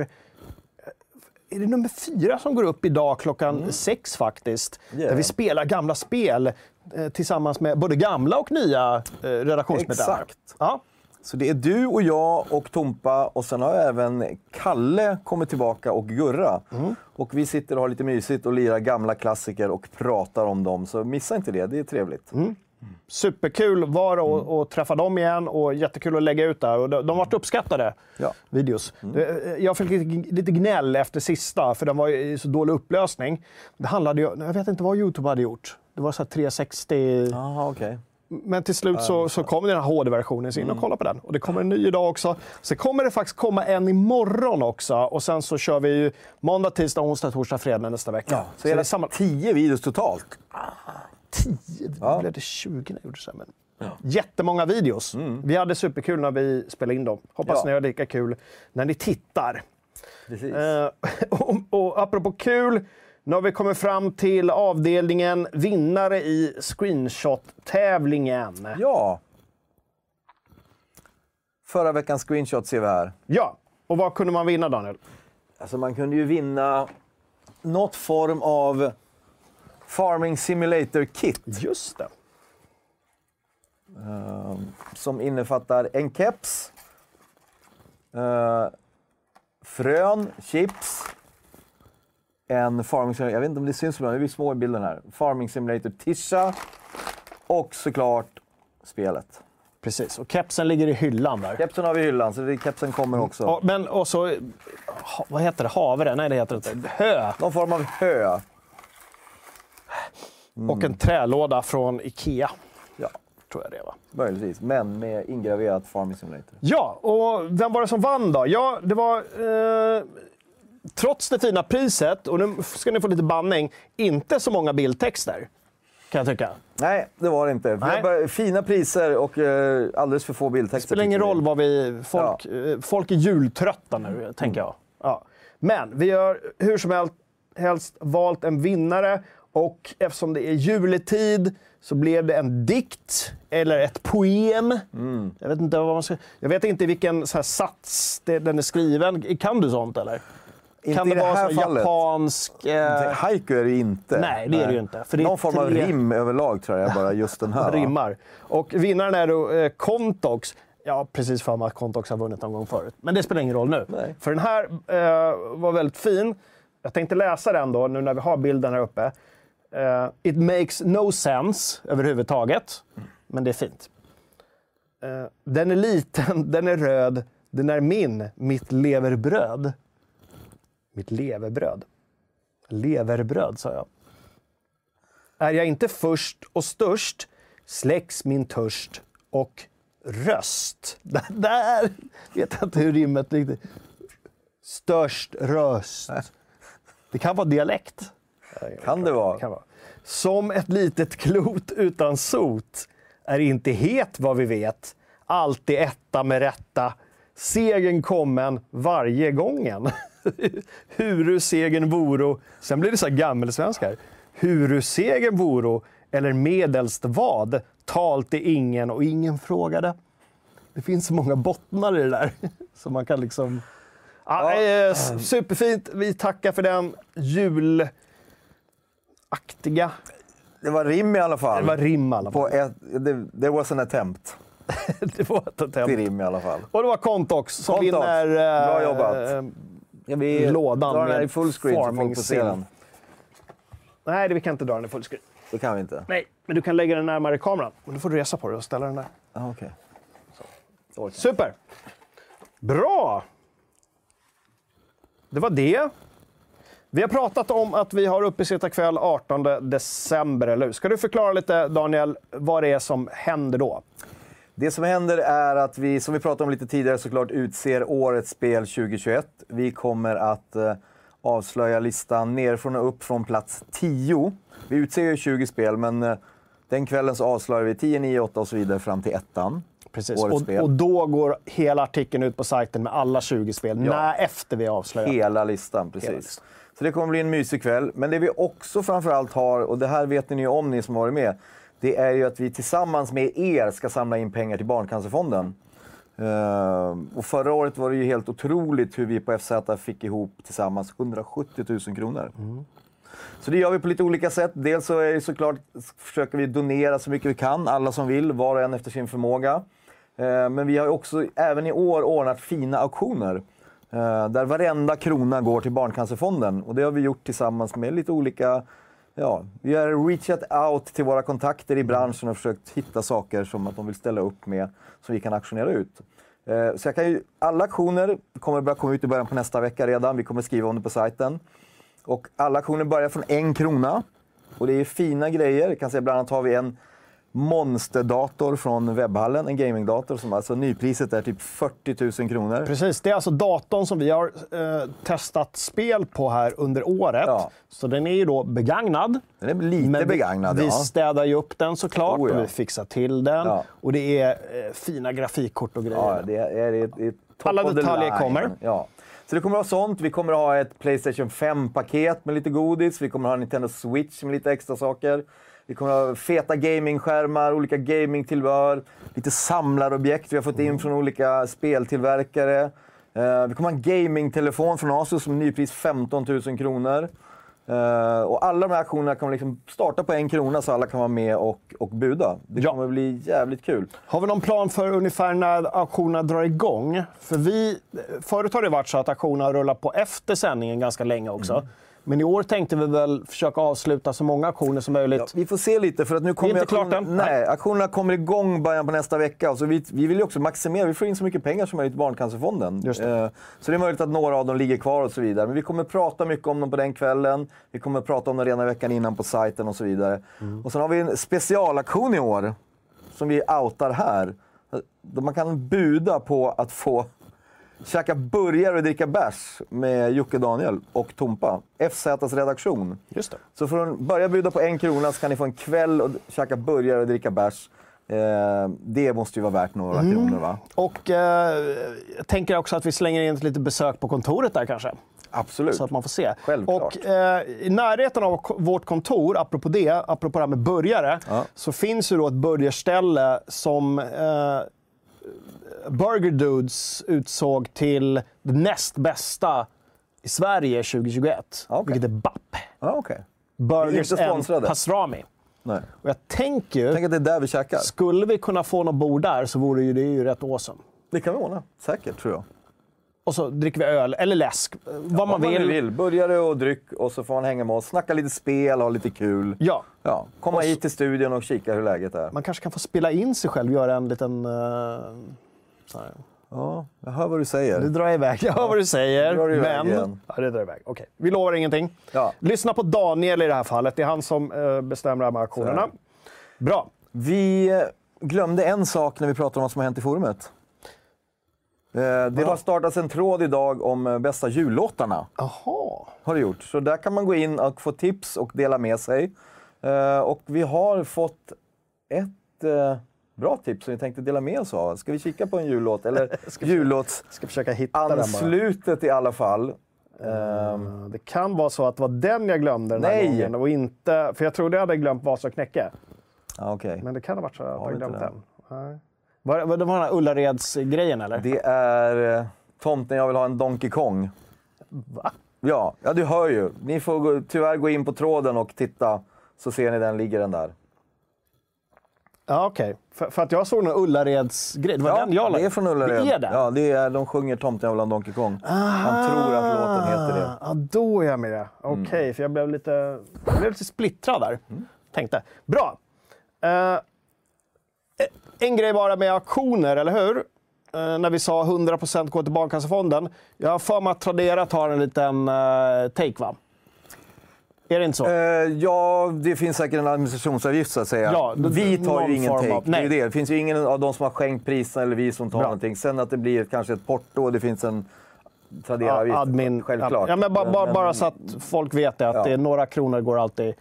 Är det nummer fyra som går upp idag klockan mm. sex faktiskt? Yeah. Där vi spelar gamla spel uh, tillsammans med både gamla och nya uh, redaktionsmedlemmar. Exakt. Ja. Så det är du och jag och Tompa och sen har även Kalle kommit tillbaka och Gurra. Mm. Och vi sitter och har lite mysigt och lirar gamla klassiker och pratar om dem. Så missa inte det, det är trevligt. Mm. Superkul var och, och träffa dem igen och jättekul att lägga ut där. Och de har varit uppskattade, ja. Videos. Mm. Jag fick lite gnäll efter sista för den var i så dålig upplösning. Det handlade ju, jag vet inte vad YouTube hade gjort. Det var så här trehundrasextio... Aha, okej. Okay. Men till slut så, så kommer den här H D-versionen, så in och kolla på den. Och det kommer en ny idag också. Så kommer det faktiskt komma en imorgon också. Och sen så kör vi ju måndag, tisdag, onsdag, torsdag, fredag nästa vecka. Ja, så, så är det samma... tio videos totalt. tio? Ja. Det blev det tjugo när jag gjorde sen. Men... Ja. Jättemånga videos. Mm. Vi hade superkul när vi spelade in dem. Hoppas ja. Ni har lika kul när ni tittar. Precis. Eh, och, och apropå kul... Nu har vi kommit fram till avdelningen vinnare i screenshot-tävlingen. Ja. Förra veckans screenshot ser vi här. Ja, och vad kunde man vinna, Daniel? Alltså man kunde ju vinna något form av Farming Simulator-kit. Just det. Uh, som innefattar en keps, uh, frön, chips... En Farming Simulator, jag vet inte om det syns på den, det är små i bilden här. Farming Simulator Tisha och såklart spelet. Precis, och kepsen ligger i hyllan där. Kepsen har vi i hyllan, så det, kepsen kommer också. Mm. Och, men och så, ha, vad heter det? Havre? Nej, det heter inte. Hö. Någon form av hö. Mm. Och en trälåda från Ikea. Ja. Tror jag det var. Möjligtvis, men med ingraverat Farming Simulator. Ja, och vem var det som vann då? Ja, det var... Eh... Trots det fina priset, och nu ska ni få lite banning, inte så många bildtexter, kan jag tycka. Nej, det var det inte. Vi bara fina priser och eh, alldeles för få bildtexter. Det spelar ingen roll vad vi... Folk, ja. folk är jultrötta nu, mm. tänker jag. Ja. Men vi har hur som helst valt en vinnare, och eftersom det är juletid så blev det en dikt, eller ett poem. Mm. Jag vet inte vad man ska... Jag vet inte vilken så här sats det, den är skriven. Kan du sånt, eller? Inte kan det, det vara så japansk... Eh... Haiku är det inte. Nej, det är det ju inte. För det någon form av tre... rim överlag tror jag bara just den här. Rimmar. Och vinnaren är då eh, Contox. Ja, precis för mig att Contox har vunnit någon gång förut. Men det spelar ingen roll nu. Nej. För den här eh, var väldigt fin. Jag tänkte läsa den då, nu när vi har bilden här uppe. Eh, it makes no sense överhuvudtaget. Mm. Men det är fint. Eh, den är liten, den är röd. Den är min, mitt leverbröd. Mitt leverbröd. Leverbröd, sa jag. Är jag inte först och störst, släcks min törst och röst. Där, där. Vet jag inte hur rimmet riktigt. Störst, röst. Det kan vara dialekt. Kan det vara? Det kan vara. Som ett litet klot utan sot är inte het vad vi vet. Alltid etta med rätta. Segen kommen varje gången. Huru segen voro. Sen blir det så här gammelsvenskar. Huru segen voro eller medelst vad talte ingen och ingen frågade. Det finns så många bottnar i det där som man kan liksom... Ja, eh, superfint. Vi tackar för den julaktiga... Det var rim i alla fall. Det var rim i alla fall. På ett, det, there was an attempt. Det var ett attempt. Till rim i alla fall. Och det var Contox som Contox. vinner... Bra eh, jobbat. Eh, ja, vi lådan drar med i fullscreen så folk får se den. Nej, det, vi kan inte dra den i fullscreen. Det kan vi inte. Nej, men du kan lägga den närmare kameran. Och du får resa på dig och ställa den där. Ah, okay. Så. Super. Bra. Det var det. Vi har pratat om att vi har uppe sitta kväll artonde december, eller hur? Ska du förklara lite, Daniel, vad det är som händer då? Det som händer är att vi, som vi pratade om lite tidigare såklart, utser årets spel tjugohundratjugoett. Vi kommer att eh, avslöja listan nerifrån och upp från plats tio. Vi utser ju tjugo spel, men eh, den kvällen så avslöjar vi tio, nio, åtta och så vidare fram till ettan. Precis, och, och då går hela artikeln ut på sajten med alla tjugo spel, ja. När efter vi avslöjar. Hela listan, precis. Hela listan. Så det kommer bli en mysig kväll. Men det vi också framförallt har, och det här vet ni ju om ni som har varit med, det är ju att vi tillsammans med er ska samla in pengar till Barncancerfonden. Uh, och förra året var det ju helt otroligt hur vi på F Z fick ihop tillsammans hundrasjuttio tusen kronor. Mm. Så det gör vi på lite olika sätt. Dels så är det såklart, försöker vi donera så mycket vi kan, alla som vill, var och en efter sin förmåga. Men vi har också även i år ordnat fina auktioner där varenda krona går till Barncancerfonden. Och det har vi gjort tillsammans med lite olika... Ja, vi har reachat out till våra kontakter i branschen och försökt hitta saker som att de vill ställa upp med som vi kan auktionera ut. Så jag kan ju, alla auktioner kommer börja komma ut i början på nästa vecka redan. Vi kommer skriva om det på sajten. Och alla auktioner börjar från en krona. Och det är fina grejer. Jag kan säga bland annat har vi en... monsterdator från webbhallen, en gamingdator som alltså nypriset är typ fyrtio tusen kronor. Precis, det är alltså datorn som vi har eh, testat spel på här under året. Ja. Så den är ju då begagnad. Den är lite men begagnad, vi, ja. Vi städar ju upp den såklart oh, ja. och vi fixar till den. Ja. Och det är eh, fina grafikkort och grejer. Ja, det är, det är, det är alla detaljer kommer. Ja. Så det kommer att ha sånt. Vi kommer att ha ett PlayStation fem-paket med lite godis. Vi kommer att ha Nintendo Switch med lite extra saker. Vi kommer att ha feta gamingskärmar, olika gamingtillbehör, lite samlarobjekt vi har fått in från olika speltillverkare. Eh, vi kommer ha en gamingtelefon från Asus som nypris femton tusen kronor. Eh, och alla de här aktionerna kommer liksom starta på en krona så alla kan vara med och, och buda. Det ja. kommer bli jävligt kul. Har vi någon plan för ungefär när auktionerna drar igång? För vi, förut har det varit så att auktionerna rullar på efter sändningen ganska länge också. Mm. Men i år tänkte vi väl försöka avsluta så många auktioner som möjligt. Ja, vi får se lite för att nu kommer auktionerna, nej, auktionerna kommer igång början på nästa vecka. Och så vi, vi vill ju också maximera, vi får in så mycket pengar som möjligt i Barncancerfonden. Just det. Eh, så det är möjligt att några av dem ligger kvar och så vidare. Men vi kommer prata mycket om dem på den kvällen. Vi kommer prata om dem redan veckan innan på sajten och så vidare. Mm. Och sen har vi en specialauktion i år som vi outar här. Man kan buda på att få... käka burgare och dricka bärs med Jocke Daniel och Tompa. F Z:s redaktion. Just det. Så för att börja bjuda på en krona så kan ni få en kväll och käka burgare och dricka bärs. Eh, det måste ju vara värt några mm. kronor va? Och eh, jag tänker också att vi slänger in lite besök på kontoret där kanske. Absolut. Så att man får se. Självklart. Och eh, i närheten av vårt kontor, apropå det, apropå det här med burgare, ja. Så finns ju då ett burgerställe som... Eh, Burger Dudes utsåg till det näst bästa i Sverige tjugohundratjugoett, okay. Vilket är B A P. Ah, okay. Burgers and pastrami. Nej. Och jag tänker ju, tänk att det är där vi käkar. Skulle vi kunna få något bord där så vore ju det ju rätt awesome. Det kan vi ordna, säkert tror jag. Och så dricker vi öl, eller läsk, ja, vad man, man vill. vill. Burgare och dryck och så får man hänga med oss, snacka lite spel, ha lite kul. Ja. ja. Komma hit till studion och kika hur läget är. Man kanske kan få spela in sig själv, göra en liten... Uh... Ja, jag hör vad du säger. Du drar iväg. Jag hör ja. vad du säger, du men... Igen. Ja, det drar iväg. Okej, vi lovar ingenting. Ja. Lyssna på Daniel i det här fallet. Det är han som uh, bestämmer de här aktionerna. Bra. Vi glömde en sak när vi pratade om vad som har hänt i forumet. Det Bra. har startats en tråd idag om bästa jullåtarna. Aha. Har det gjort. Så där kan man gå in och få tips och dela med sig. Och vi har fått ett bra tips som vi tänkte dela med oss av. Ska vi kika på en jullåt? Eller ska jullåts ska försöka hitta anslutet den i alla fall. Mm. Det kan vara så att det var den jag glömde den här Nej. gången. Och inte, för jag trodde jag hade glömt Vasa och knäcke. Ah, okay. Men det kan ha varit så att jag har glömt den. Nej. Var, var det var den här Ullareds-grejen, eller? Det är eh, Tomten jag vill ha en Donkey Kong. Va? Ja, ja, du hör ju. Ni får gå, tyvärr gå in på tråden och titta, så ser ni den, ligger den där. Ja, okej. Okay. För, för att jag såg den Ullareds-grej. Det var ja, den jag lade. Det är från Ullared. Det är den. Ja, det är, de sjunger Tomten jag vill ha en Donkey Kong. Ah, han tror att låten heter det. Ja, då är jag med. Okej, okay, mm. för jag blev lite, jag blev lite splittrad där. Mm. Tänkte. Bra. Uh, En grej bara med auktioner, eller hur? Eh, när vi sa hundra procent går till Barncancerfonden. Jag har för mig att Tradera tar en liten eh, take, va? Är det inte så? Eh, ja, det finns säkert en administrationsavgift, så att säga. Ja, det, vi tar ju ingen take. Av, det, är det. det finns ju ingen av de som har skänkt priserna eller vi som tar Bra. någonting. Sen att det blir kanske ett porto och det finns en Tradera-avgift. Ja, admin, självklart. Ja, men bara, bara, bara så att folk vet det, att ja. det är några kronor går alltid...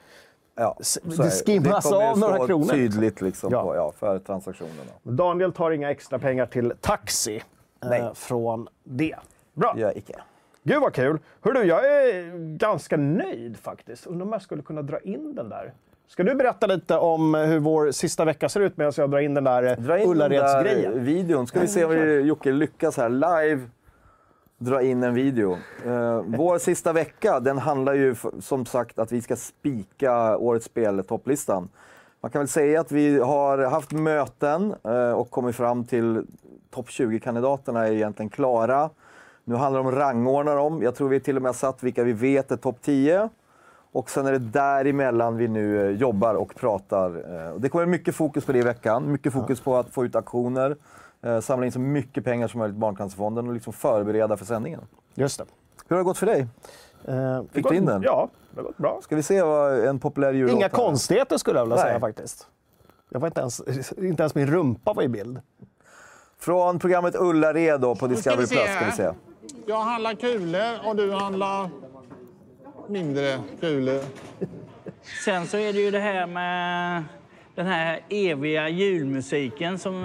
Ja, det skimmas av några kronor. Tydligt liksom ja. På, ja, för transaktionerna. Daniel tar inga extra pengar till taxi eh, från det. Bra. Jag icke. Gud vad kul. Hör du, jag är ganska nöjd faktiskt. Undrar om jag skulle kunna dra in den där. Ska du berätta lite om hur vår sista vecka ser ut medan jag drar in den där Ullareds-grejen? Videon. Ska vi se om vi, Jocke lyckas här live dra in en video. Uh, vår sista vecka, den handlar ju som sagt att vi ska spika årets spel, topplistan. Man kan väl säga att vi har haft möten uh, och kommit fram till topp tjugo-kandidaterna är egentligen klara. Nu handlar det om rangordna dem. Jag tror vi till och med satt vilka vi vet är topp tio. Och sen är det däremellan vi nu uh, jobbar och pratar. Uh, det kommer mycket fokus på det i veckan. Mycket fokus på att få ut auktioner. Samla in så mycket pengar som möjligt i Barncancerfonden och liksom förbereda för sändningen. Just det. Hur har det gått för dig? Eh, Fick du in den? Ja, det har gått bra. Ska vi se vad en populär jullåt. Inga konstigheter skulle jag vilja Nej. säga faktiskt. Jag var inte ens, inte ens min rumpa var i bild. Från programmet Ullared då på Discovery Plus ska vi se. Jag handlar kulor och du handlar mindre kulor. Sen så är det ju det här med... Den här eviga julmusiken som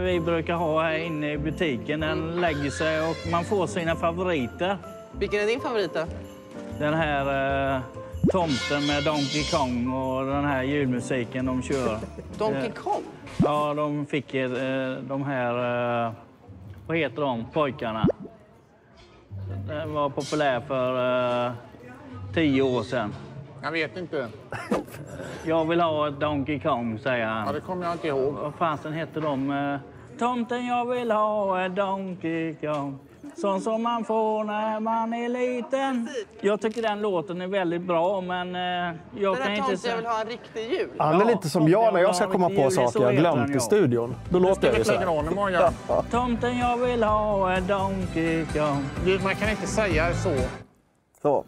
vi brukar ha här inne i butiken, den lägger sig och man får sina favoriter. Vilken är din favorit då? Den här eh, tomten med Donkey Kong och den här julmusiken de kör. Donkey Kong? Ja, de fick eh, de här, eh, vad heter de, pojkarna. Den var populär för eh, tio år sedan. Jag vet inte. Jag vill ha Donkey Kong, säger han. Ja, det kommer jag inte ihåg. Vad fasen heter de? Tomten jag vill ha Donkey Kong. Sån som man får när man är liten. Jag tycker den låten är väldigt bra, men jag kan inte säga... jag vill ha en riktig jul. Han är lite som jag när jag ska komma på saker jag glömt i studion. Då låter jag ju så här. Tomten jag vill ha Donkey Kong. Man kan inte säga så. Så.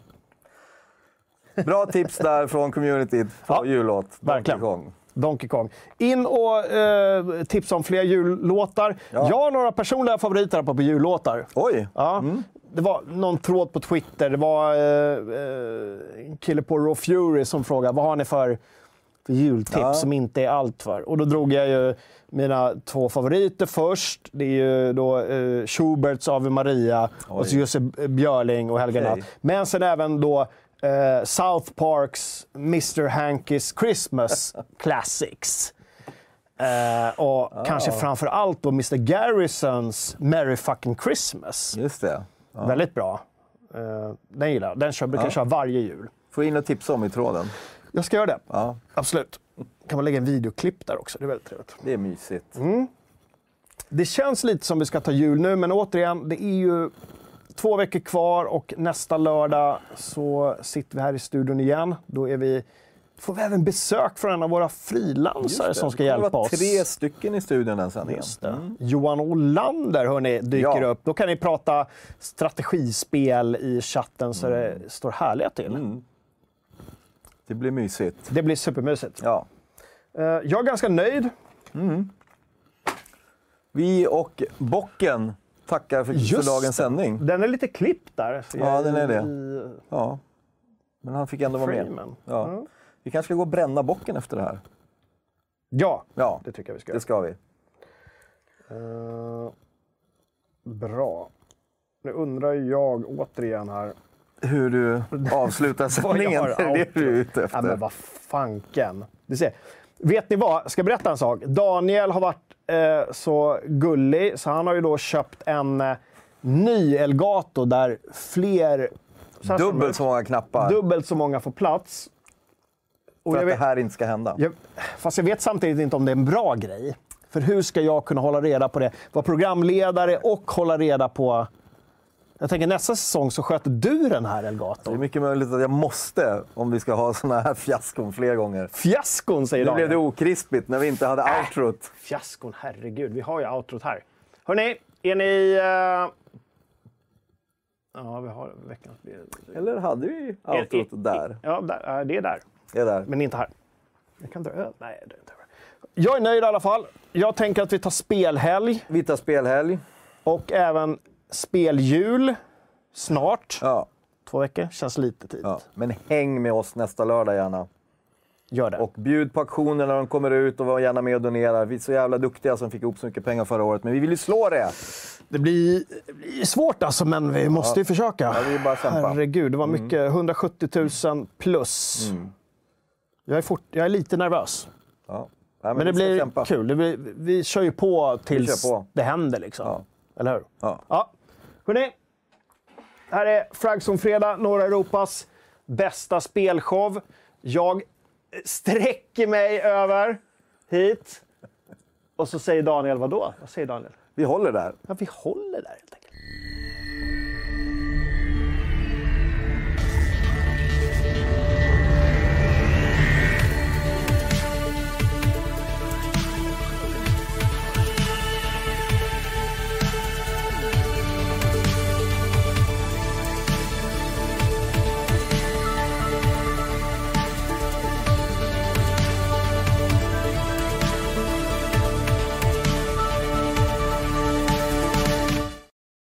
Bra tips där från communityt på ja, jullåt. Donkey Kong. Donkey Kong. In och eh, tips om fler jullåtar. Ja. Jag har några personliga favoriter på, på jullåtar. Oj! Ja. Mm. Det var någon tråd på Twitter. Det var eh, en kille på Raw Fury som frågade vad har ni för, för jultips ja. som inte är allt för. Och då drog jag ju mina två favoriter först. Det är ju då eh, Schuberts Ave Maria Oj. och så Jussi Björling och Helga okay. Natt. Men sen även då Uh, South Parks mister Hanky's Christmas Classics. Uh, och oh. kanske framförallt då mister Garrisons Merry Fucking Christmas. Just det. Oh. Väldigt bra. Uh, den gillar Den kör, brukar oh. köra varje jul. Får in och tipsa om i tråden. Jag ska göra det. Oh. Absolut. Kan man lägga en videoklipp där också. Det är väldigt trevligt. Det är mysigt. Mm. Det känns lite som vi ska ta jul nu, men återigen, det är ju... Två veckor kvar och nästa lördag så sitter vi här i studion igen. Då är vi, får vi även besök från en av våra frilansare som ska hjälpa oss. Det var tre stycken i studion den sändningen. Mm. Johan Olander, hörni, dyker ja. upp. Då kan ni prata strategispel i chatten så mm. det står härliga till. Mm. Det blir mysigt. Det blir supermysigt. Ja. Jag är ganska nöjd. Mm. Vi och Bocken tackar för, för dagens sändning. Den är lite klippt där. Ja, den är det. I... Ja. Men han fick ändå Freeman. vara med. Ja. Mm. Vi kanske ska gå och bränna bocken efter det här. Ja, ja, det tycker jag vi ska. Det ska vi. Uh, bra. Nu undrar jag återigen här. Hur du avslutar sändningen. Det är du ute efter. Ja, men vad fanken. Du ser. Vet ni vad? Jag ska berätta en sak. Daniel har varit eh, så gullig så han har ju då köpt en eh, ny Elgato där fler... Så dubbelt som, så många knappar. Dubbelt så många får plats. Och för att vet, det här inte ska hända. Jag, fast jag vet samtidigt inte om det är en bra grej. För hur ska jag kunna hålla reda på det? Vara programledare och hålla reda på... Jag tänker nästa säsong så sköter du den här Elgato. Det är mycket möjligt att jag måste om vi ska ha såna här fiaskon fler gånger. Fiaskon säger du. Nu blev det okrispigt när vi inte hade äh, outrot. Fiaskon, herregud. Vi har ju outrot här. Hörrni, är ni... Uh... Ja, vi har veckans... Eller hade vi outrot där? Ja, där, det är där. Det är där. Men inte här. Jag kan dra över. Nej, det är inte här. Jag är nöjd i alla fall. Jag tänker att vi tar spelhelg. Vi tar spelhelg. Och även... Speljul snart. Ja. Två veckor. Känns lite tid. Ja. Men häng med oss nästa lördag gärna. Gör det. Och bjud på auktioner när de kommer ut och var gärna med och donerar. Vi är så jävla duktiga som fick ihop så mycket pengar förra året. Men vi vill ju slå det. Det blir, det blir svårt alltså, men vi måste ja. ju försöka. Ja, det är bara kämpa. Herregud, det var mycket. Mm. hundrasjuttio tusen plus. Mm. Jag, är fort, jag är lite nervös. Ja. Nej, men, men det blir kämpa. Kul. Det blir, vi kör ju på tills på. det händer liksom. Ja. Eller hur? Ja. ja. Hörrni, här är Fragzone-fredag, norra Europas bästa spelshow. Jag sträcker mig över hit. Och så säger Daniel, vadå? Vad säger Daniel? Vi håller där. Ja, vi håller där.